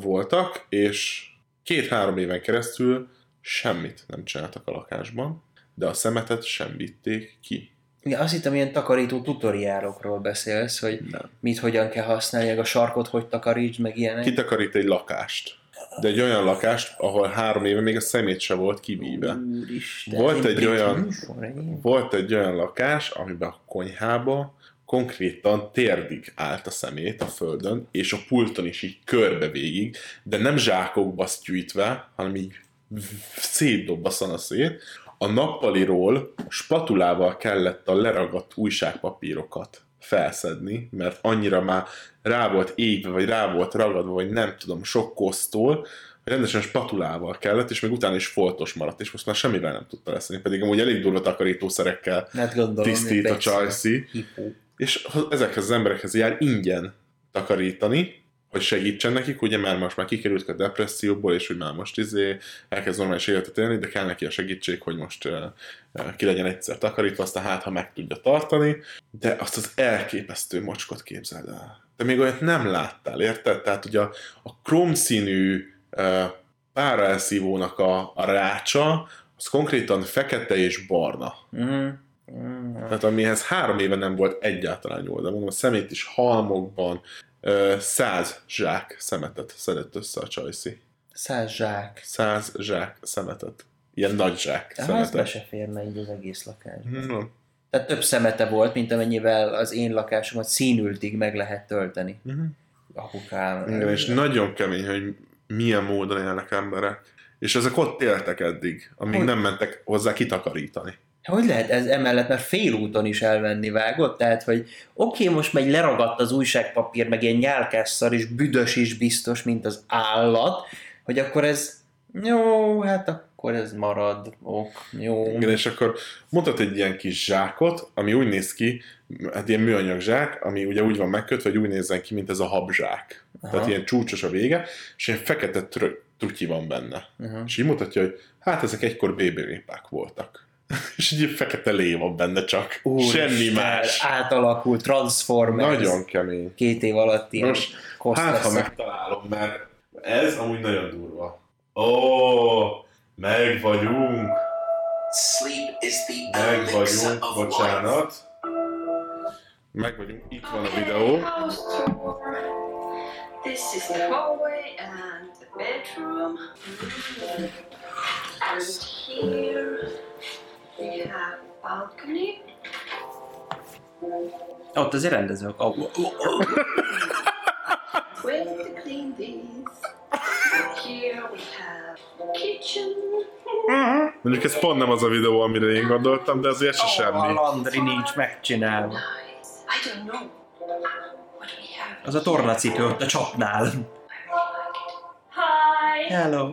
voltak, és 2-3 éven keresztül semmit nem csináltak a lakásban, de a szemetet sem vitték ki. Ja, azt hittem, ilyen takarító tutoriálokról beszélsz, hogy nem. Mit, hogyan kell használni, a sarkot hogy takarítsd, meg ilyenek. Kitakarít egy lakást. De egy olyan lakást, ahol 3 éve még a szemét se volt kivíve. Úristen, volt egy olyan lakás, amiben a konyhába konkrétan térdig állt a szemét a földön, és a pulton is így körbe végig, de nem zsákokba sztyűjtve, hanem így szétdob a szanaszét. A nappaliról spatulával kellett a leragadt újságpapírokat felszedni, mert annyira már rá volt égve, vagy rá volt ragadva, vagy nem tudom, sok kosztól, rendesen spatulával kellett, és még utána is foltos maradt, és most már semmivel nem tudta leszedni, pedig amúgy elég durva takarítószerekkel tisztít a csajszi. És ezekhez az emberekhez jár ingyen takarítani, hogy segítsen nekik, ugye már most már kikerült a depresszióból, és hogy már most elkezd normális életet élni, de kell neki a segítség, hogy most ki legyen egyszer takarítva, aztán hát, ha meg tudja tartani, de azt az elképesztő mocskot képzeld el. De még olyat nem láttál, érted? Tehát ugye a kromszínű páraelszívónak a rácsa, az konkrétan fekete és barna. Mm. Mm. Tehát amihez 3 éve nem volt egyáltalán nyúl, de mondom, a szemét is halmokban, 100 zsák szemetet szedett össze a csajszi. 100 zsák szemetet. Ilyen nagy zsák szemetet. A házba se férne így az egész lakásban. No. Tehát több szemete volt, mint amennyivel az én lakásomat színültig meg lehet tölteni. Uh-huh. Apukám. Igen, és nagyon kemény, hogy milyen módon élnek emberek. És ezek ott éltek eddig, amíg hogy? Nem mentek hozzá kitakarítani. Hogy lehet ez emellett már félúton is elvenni vágott? Tehát, hogy oké, most meg leragadt az újságpapír, meg ilyen nyálkásszar, és büdös is biztos, mint az állat, hogy akkor ez, jó, hát akkor ez marad, jó. Igen, és akkor mutat egy ilyen kis zsákot, ami úgy néz ki, hát ilyen műanyag zsák, ami ugye úgy van megkötve, hogy úgy nézzen ki, mint ez a habzsák. Aha. Tehát ilyen csúcsos a vége, és ilyen fekete trutyi van benne. Aha. És így mutatja, hogy hát ezek egykor bébérépák voltak. És egy fekete lé van benne csak. Semmi más. Átalakult, Transformers. Nagyon kemény. 2 év alatt ilyen. Most, hát ha megtalálom, mert ez amúgy nagyon durva. Meg vagyunk. Sleep is the meg vagyunk, bocsánat. Meg vagyunk, itt van a videó. This is the hallway and the bedroom. And here we have balcony. Ott azért rendezők. Where to clean these? Here we have kitchen. Mondjuk ez pont nem az a videó, amire én gondoltam, de azért se semmi. A laundry nincs megcsinálva. I don't know what we have. Az a tornacipő ott a csapnál. Hi. Hello. I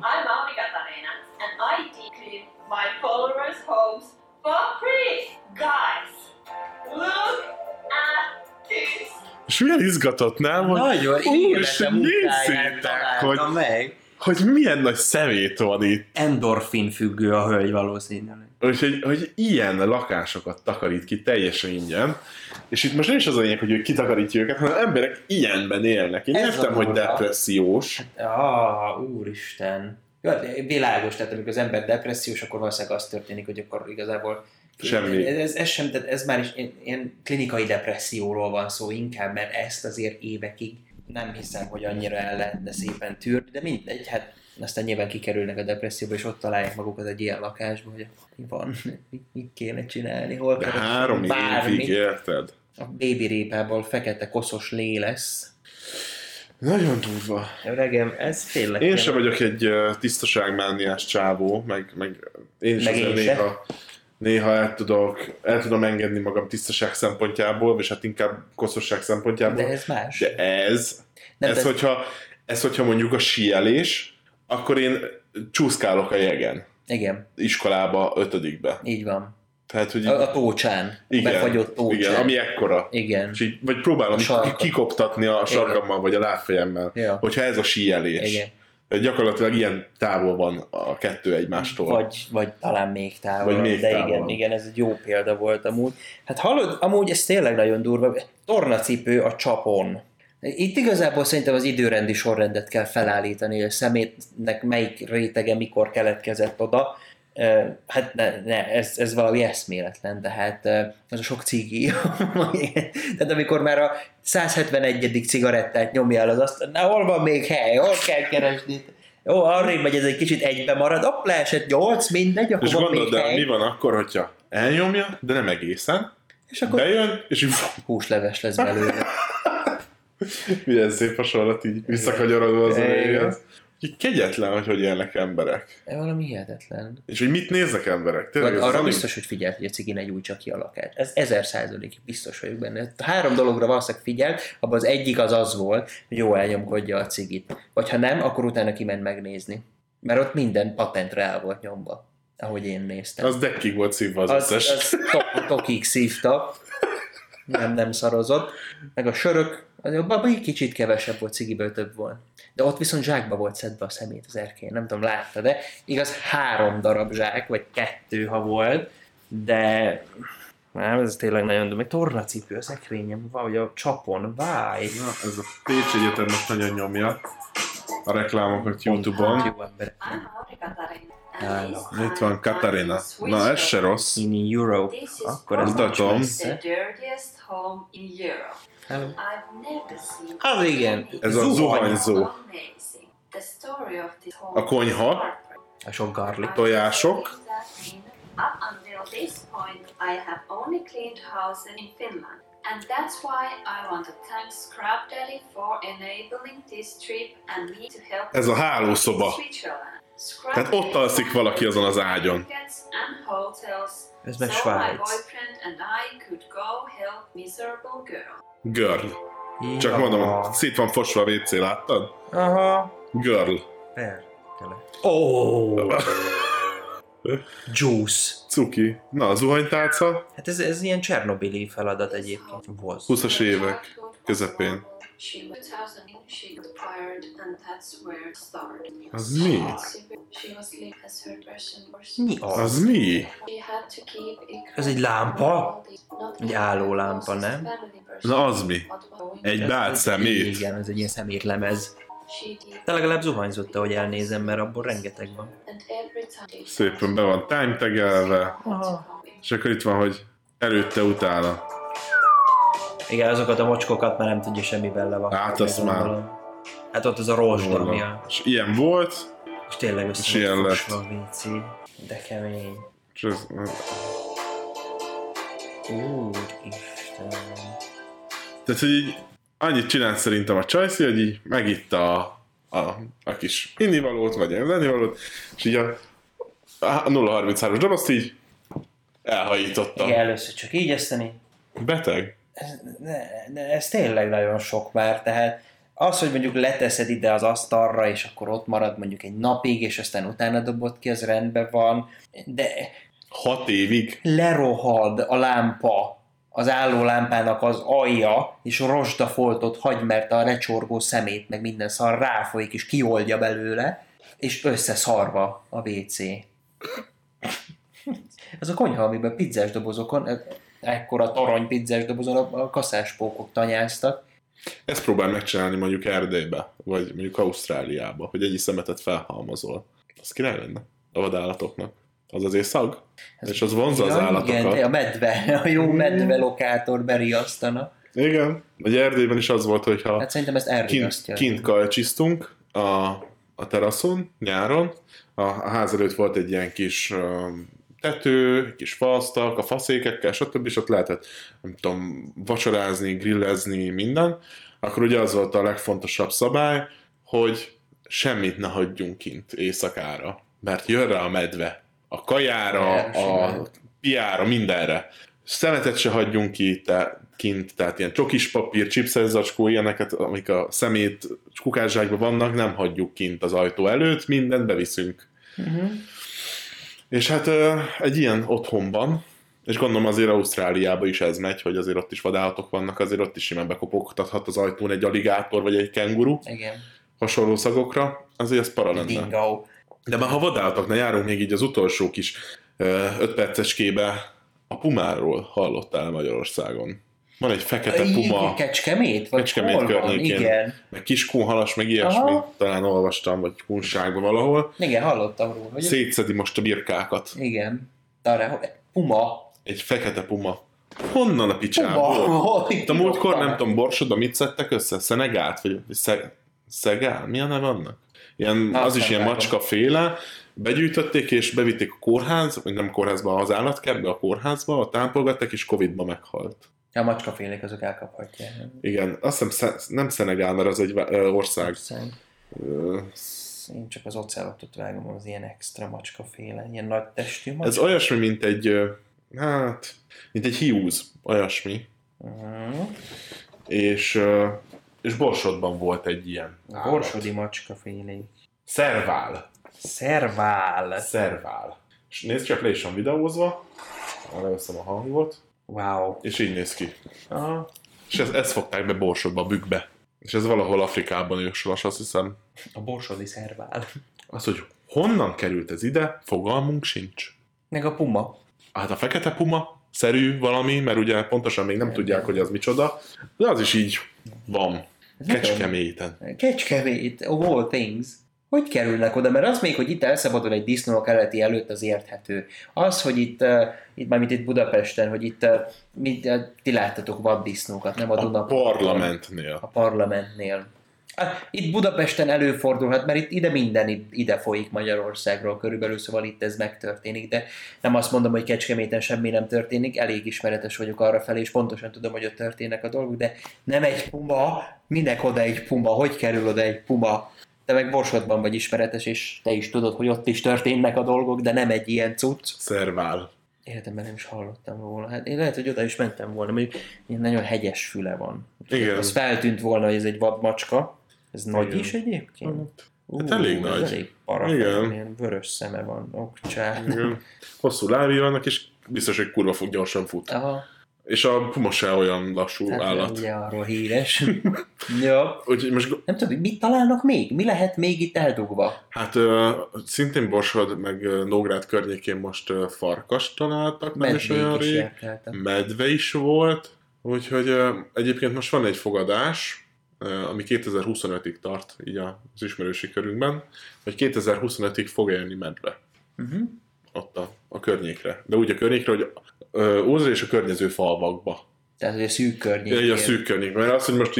deeply my followers' homes for free, guys. Look at this. És milyen izgatott, nem? Nagyon, életem munkáját találtam meg. Hogy milyen nagy szemét van itt. Endorfin függő a hölgy valószínűleg. Hogy ilyen lakásokat takarít ki teljesen ingyen. És itt most nem is az a lényeg, hogy kitakarítja őket, hanem emberek ilyenben élnek. Én értem, hogy depressziós. Úristen. Jó, világos, tehát amikor az ember depressziós, akkor valószínűleg az történik, hogy akkor igazából... Semmi. Ez már is ilyen klinikai depresszióról van szó inkább, mert ezt azért évekig nem hiszem, hogy annyira el lehetne szépen tűrni, de mindegy, hát aztán nyilván kikerülnek a depresszióba, és ott találják magukat egy ilyen lakásba, hogy van, mit kéne csinálni, hol kell... 3 évig érted. A bébirépából fekete koszos lé lesz. Nagyon durva. Öregem, ez tényleg... Én sem vagyok egy tisztaságmániás csávó, meg én sem. néha el tudom engedni magam tisztaság szempontjából, és hát inkább koszosság szempontjából. De ez más. De ez hogyha mondjuk a síelés, akkor én csúszkálok a jegen. Igen. Iskolába, 5-be. Így van. Tehát, hogy a tócsán. Igen, befagyott tócsán. Igen, ami ekkora. Igen. Így, vagy próbálom kikoptatni a sarkammal, vagy a lábfejemmel, ja. Hogyha ez a síelés. Igen. Gyakorlatilag ilyen távol van a kettő egymástól. Vagy talán még távol. Vagy még de távol. Igen, ez egy jó példa volt amúgy. Hát hallod, amúgy ez tényleg nagyon durva. Tornacipő a csapon. Itt igazából szerintem az időrendi sorrendet kell felállítani, a szemétnek melyik rétege mikor keletkezett oda. Hát ez valami eszméletlen, tehát az a sok cigi. Tehát amikor már a 171. cigarettát nyomja el az asztal, na hol van még hely, hol kell keresni? Jó, arrébb megy, ez egy kicsit egybe marad, hopp, leesett 8, mindegy, akkor és van gondolod, még hely. Mi van akkor, hogyha elnyomja, de nem egészen, és akkor bejön, és húsleves lesz belőle. Milyen szép hasonlat így visszakagyarodva az eléghez. Kegyetlen, hogy élnek emberek. Valami hihetetlen. És hogy mit néznek emberek? Tényleg, arra biztos, hogy figyelt, hogy a cigin egy új csak ki a lakát. Ez 1000%, biztos vagyok benne. 3 dologra valószínűleg figyelt, abban az egyik az volt, hogy jó elnyomkodja a cigit. Vagy ha nem, akkor utána kiment megnézni. Mert ott minden patentre el volt nyomva, ahogy én néztem. Az dekkig volt szívva az összes. Az tokig szívta. Nem szarozott. Meg a sörök, abban egy kicsit kevesebb volt, cigiből több volt. De ott viszont zsákba volt szedve a szemét az erkélyen, nem tudom, látta, de igaz 3 darab zsák, vagy 2, ha volt, de nem, ez tényleg nagyon durva. Tornacipő a szekrényem, vagy a csapon, váj! Na, ez a Pécsi Egyetem most nagyon nyomja a reklámokat YouTube-on. Itt van Katarina. Na, ez se rossz. In Europe. Akkor ez mutatom. Az igen. Ez a zuhanyzó. A konyha. A sok garlic. Tojások. And that's why I want to thank Scrap Daddy for enabling this trip and me to help. Ez a hálószoba. Tehát ott alszik valaki azon az ágyon. Ez meg Svájc. Girl. Csak mondom, szét van fosva a WC, láttad? Aha. Girl. Oh. Juice. Cuki. Na, a zuhanytálca? Hát ez ilyen csernobili feladat egyébként volt. 20-as évek közepén. Az mi? Mi az? Az mi? Ez egy lámpa? Egy álló lámpa, nem? Na az mi? Egy bált szemét. Igen, ez egy ilyen szemétlemez. De legalább zuhanyzott, ahogy elnézem, mert abból rengeteg van. Szépen be van time-tegelve. És akkor itt van, hogy előtte, utána. Igen, azokat a mocskokat már nem tudja semmivel levakulni. Hát azt már. Gondolom. Hát ott az a rózsda, mi a... És ilyen volt. És tényleg össze volt fosva a WC. De kemény. Úristen. Tehát, hogy így annyit csinált szerintem a csajszi, hogy így megitta a kis innivalót, vagy a lennivalót, és így a 0,33-os dobozt így elhajította. Igen, először csak így eszteni. Beteg. Ez tényleg nagyon sok már, tehát az, hogy mondjuk leteszed ide az asztalra, és akkor ott marad mondjuk egy napig, és aztán utána dobod ki, az rendben van, de... 6 évig? Lerohad a lámpa, az álló lámpának az alja, és rozsdafoltot hagy, mert a recsorgó szemét, meg minden szar ráfolyik, és kioldja belőle, és összeszarva a WC. Ez a konyha, amiben pizzás dobozokon... ekkora torony pizzás dobozon a kaszáspókok tanyáztak. Ezt próbál megcsinálni mondjuk Erdélybe, vagy mondjuk Ausztráliába, hogy egy szemetet felhalmozol. Az király lenne a vadállatoknak. Az azért szag, ez és az vonza az állatokat. Igen, a medve, a jó medve lokátor beriasztana. Igen, vagy Erdélyben is az volt, hogyha hát szerintem ezt kint kalcsisztunk a teraszon nyáron, a ház előtt volt egy ilyen kis... tető, kis faasztak, a faszékekkel, stb. És ott lehetett, nem tudom, vacsorázni, grillezni, minden. Akkor ugye az volt a legfontosabb szabály, hogy semmit ne hagyjunk kint éjszakára. Mert jön rá a medve. A kajára, a piára, mindenre. Szemetet se hagyjunk ki, kint, tehát ilyen csokis papír, csipszes zacskó, ilyeneket, amik a szemét kukászsákban vannak, nem hagyjuk kint az ajtó előtt, mindent beviszünk. Uh-huh. És hát egy ilyen otthonban, és gondolom azért Ausztráliában is ez megy, hogy azért ott is vadállatok vannak, azért ott is simán bekopogtathat az ajtón egy aligátor vagy egy kenguru. Igen. Hasonló szagokra, azért ez para lenne. Dingo. De már ha vadállatoknál járunk, még így az utolsó kis 5 percecskébe, a pumáról hallottál Magyarországon. Van egy fekete puma. Kecskemét? Vagy Kecskemét környékén. Igen. Meg kis kunhalas, meg ilyesmit. Aha. Talán olvastam, vagy kunságban valahol. Igen, hallottam róla. Vagy szétszedi most a birkákat. Igen. Arra, puma. Egy fekete puma. Honnan a picsából? Itt a múltkor, nem tudom, Borsodban mit szedtek össze? Szenegát? Vagy szegál? Mi a neve annak? Ilyen, az is ilyen macskaféle. Begyűjtötték és bevitték a kórházba, vagy nem a kórházba, az állatkertbe, a kórházba, ott ápolgatták és Covid-ba meghalt. A macskafélék azok elkaphatják. Igen, azt hiszem nem Szenegál, mert az egy ország. Én csak az oceálotot vágom, az ilyen extra macskaféle, ilyen nagy testű macska. Ez olyasmi, mint egy, hát, mint egy hiúz, olyasmi. Uh-huh. És Borsodban volt egy ilyen. Borsodi macskafélék. Szervál. És nézd csak, le is van videózva. Leveszem a hangot. Wow. És így néz ki. Aha. És ezt fogták be Borsodba, a bükkbe. És ez valahol Afrikában őshonos, azt hiszem. A borsodi szervál. Az, hogy honnan került ez ide, fogalmunk sincs. Meg a puma. Hát a fekete puma szerű valami, mert ugye pontosan még nem tudják, hogy az micsoda. De az is így van. Kecskeméten. Kecskemét, of all things. Hogy kerülnek oda? Mert az még, hogy itt elszabadul egy disznó keleti előtt, az érthető. Az, hogy itt mármint itt Budapesten, hogy itt ti láttatok vaddisznókat, nem a Dunaparton. A parlamentnél. Itt Budapesten előfordulhat, mert itt ide minden ide folyik Magyarországról körülbelül, szóval itt ez megtörténik, de nem azt mondom, hogy Kecskeméten semmi nem történik, elég ismeretes vagyok arrafelé, és pontosan tudom, hogy ott történnek a dolgok, de nem egy puma, minek oda egy puma, hogy kerül oda egy puma? Te meg Borsodban vagy ismeretes, és te is tudod, hogy ott is történnek a dolgok, de nem egy ilyen cucc. Szervál. Életemben nem is hallottam volna. Hát én lehet, hogy oda is mentem volna, mert ilyen nagyon hegyes füle van. Igen. Az feltűnt volna, hogy ez egy vadmacska. Ez igen. Nagy is egyébként? Hát elég nagy. Elég parak, ilyen vörös szeme van. Okcsán. Hosszú lábi vannak, és biztos, hogy kurva fog gyorsan fut. Aha. És a puma se olyan lassú hát, állat. Ugye arról híres. Ja. Most... Nem tudom, mit találnak még? Mi lehet még itt eldugva? Hát szintén Borsod, meg Nógrád környékén most farkast találtak, nem is olyan rég. Medve is volt. Úgyhogy egyébként most van egy fogadás, ami 2025-ig tart, így az ismerősi körünkben, hogy 2025-ig fog élni medve. Uh-huh. Ott a környékre. De úgy a környékre, hogy Ózdra és a környező falvakba. Tehát, hogy a szűk környék. Igen, a szűk környék. Mert az, hogy most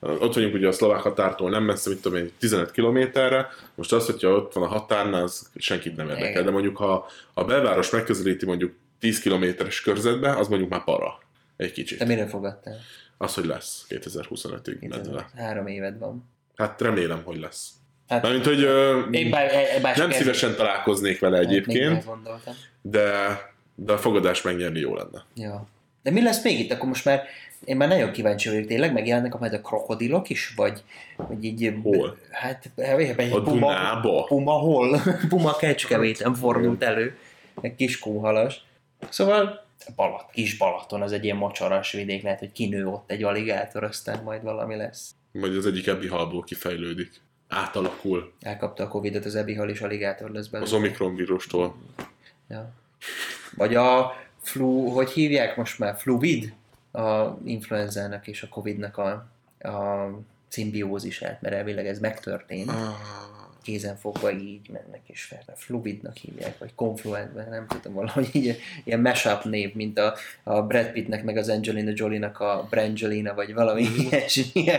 ott vagyunk ugye a szlovák határtól nem messze, mit tudom én, 15 kilométerre, most az, hogyha ott van a határnál, az senkit nem érdekel. Igen. De mondjuk, ha a belváros megközelíti mondjuk 10 kilométeres körzetbe, az mondjuk már para. Egy kicsit. Te mire fogadtál? Az, hogy lesz 2025-ig medve. 3 éved van. Hát remélem, hogy lesz. Hát, mármint, hogy nem szívesen találkoznék vele egyébként, de a fogadás megnyerni jó lenne. Ja. De mi lesz még itt? Akkor most már, én már nagyon kíváncsi vagyok, tényleg megjelennek majd a krokodilok is? Vagy így... Hol? Hát, a Dunába? Puma hol? Puma Kecskeméten fordult elő. Egy kis kunhalas. Szóval kis Balaton, az egy ilyen mocsaras vidék, lehet, hogy kinő ott egy aligátor, aztán majd valami lesz. Majd az egyik ebbi halból kifejlődik. Átalakul. Elkapta a Covidot, az ebihal is aligátor lesz belőle. Az Omikron vírustól. Ja. Vagy a flu, hogy hívják most már? Fluvid? A influenzának és a Covidnak a szimbiózisát, mert elvileg ez megtörtént. Kézenfogva így mennek és fel. Fluvidnak hívják, vagy konfluentben, nem tudom, valahogy így, ilyen mashup név, mint a Brad Pittnek, meg az Angelina Jolie-nak a Brangelina, vagy valami ilyesmi.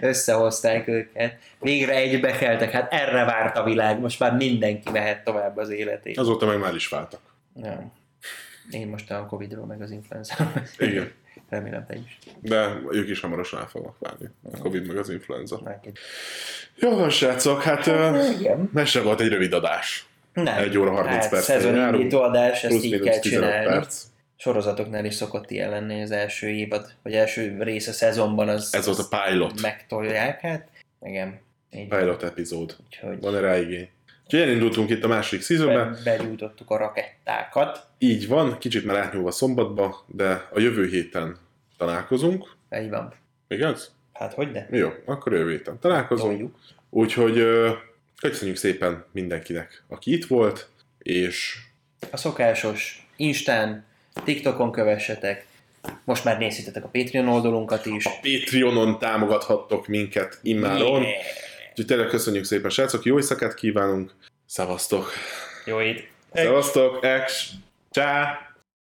Összehozták őket. Végre egybekeltek, hát erre várt a világ, most már mindenki mehet tovább az életét. Azóta meg már is váltak. Ja. Én most a Covidról, meg az influenzáról. Igen. Remélem, te is. De ők is hamarosan el fognak válni. A Covid meg az influenza. Jó, srácok, hát igen. Mese volt egy rövid adás. Nem. 1 óra 30 perc. Szezonindító adás, ezt így kell csinálni. Perc. Sorozatoknál is szokott ilyen lenni az első évad, vagy első rész a szezonban. Ez az a pilot. Megtolják, hát igen. Így. Pilot epizód. Úgyhogy... Van rá igény. Úgyhogy elindultunk itt a második szezonban. Begyújtottuk a rakettákat. Így van, kicsit már átnyúlva szombatba, de a jövő héten találkozunk. Így van. Igaz? Hát hogyne? Jó, akkor jövő héten találkozunk. Doljuk. Úgyhogy köszönjük szépen mindenkinek, aki itt volt, és... A szokásos Instán, TikTokon kövessetek, most már nézhitetek a Patreon oldalunkat is. A Patreonon támogathattok minket immáron. Yeah. Úgyhogy tényleg köszönjük szépen, srácok, jó éjszakát kívánunk. Szevasztok! Jó itt! Szevasztok! Ex! Csá!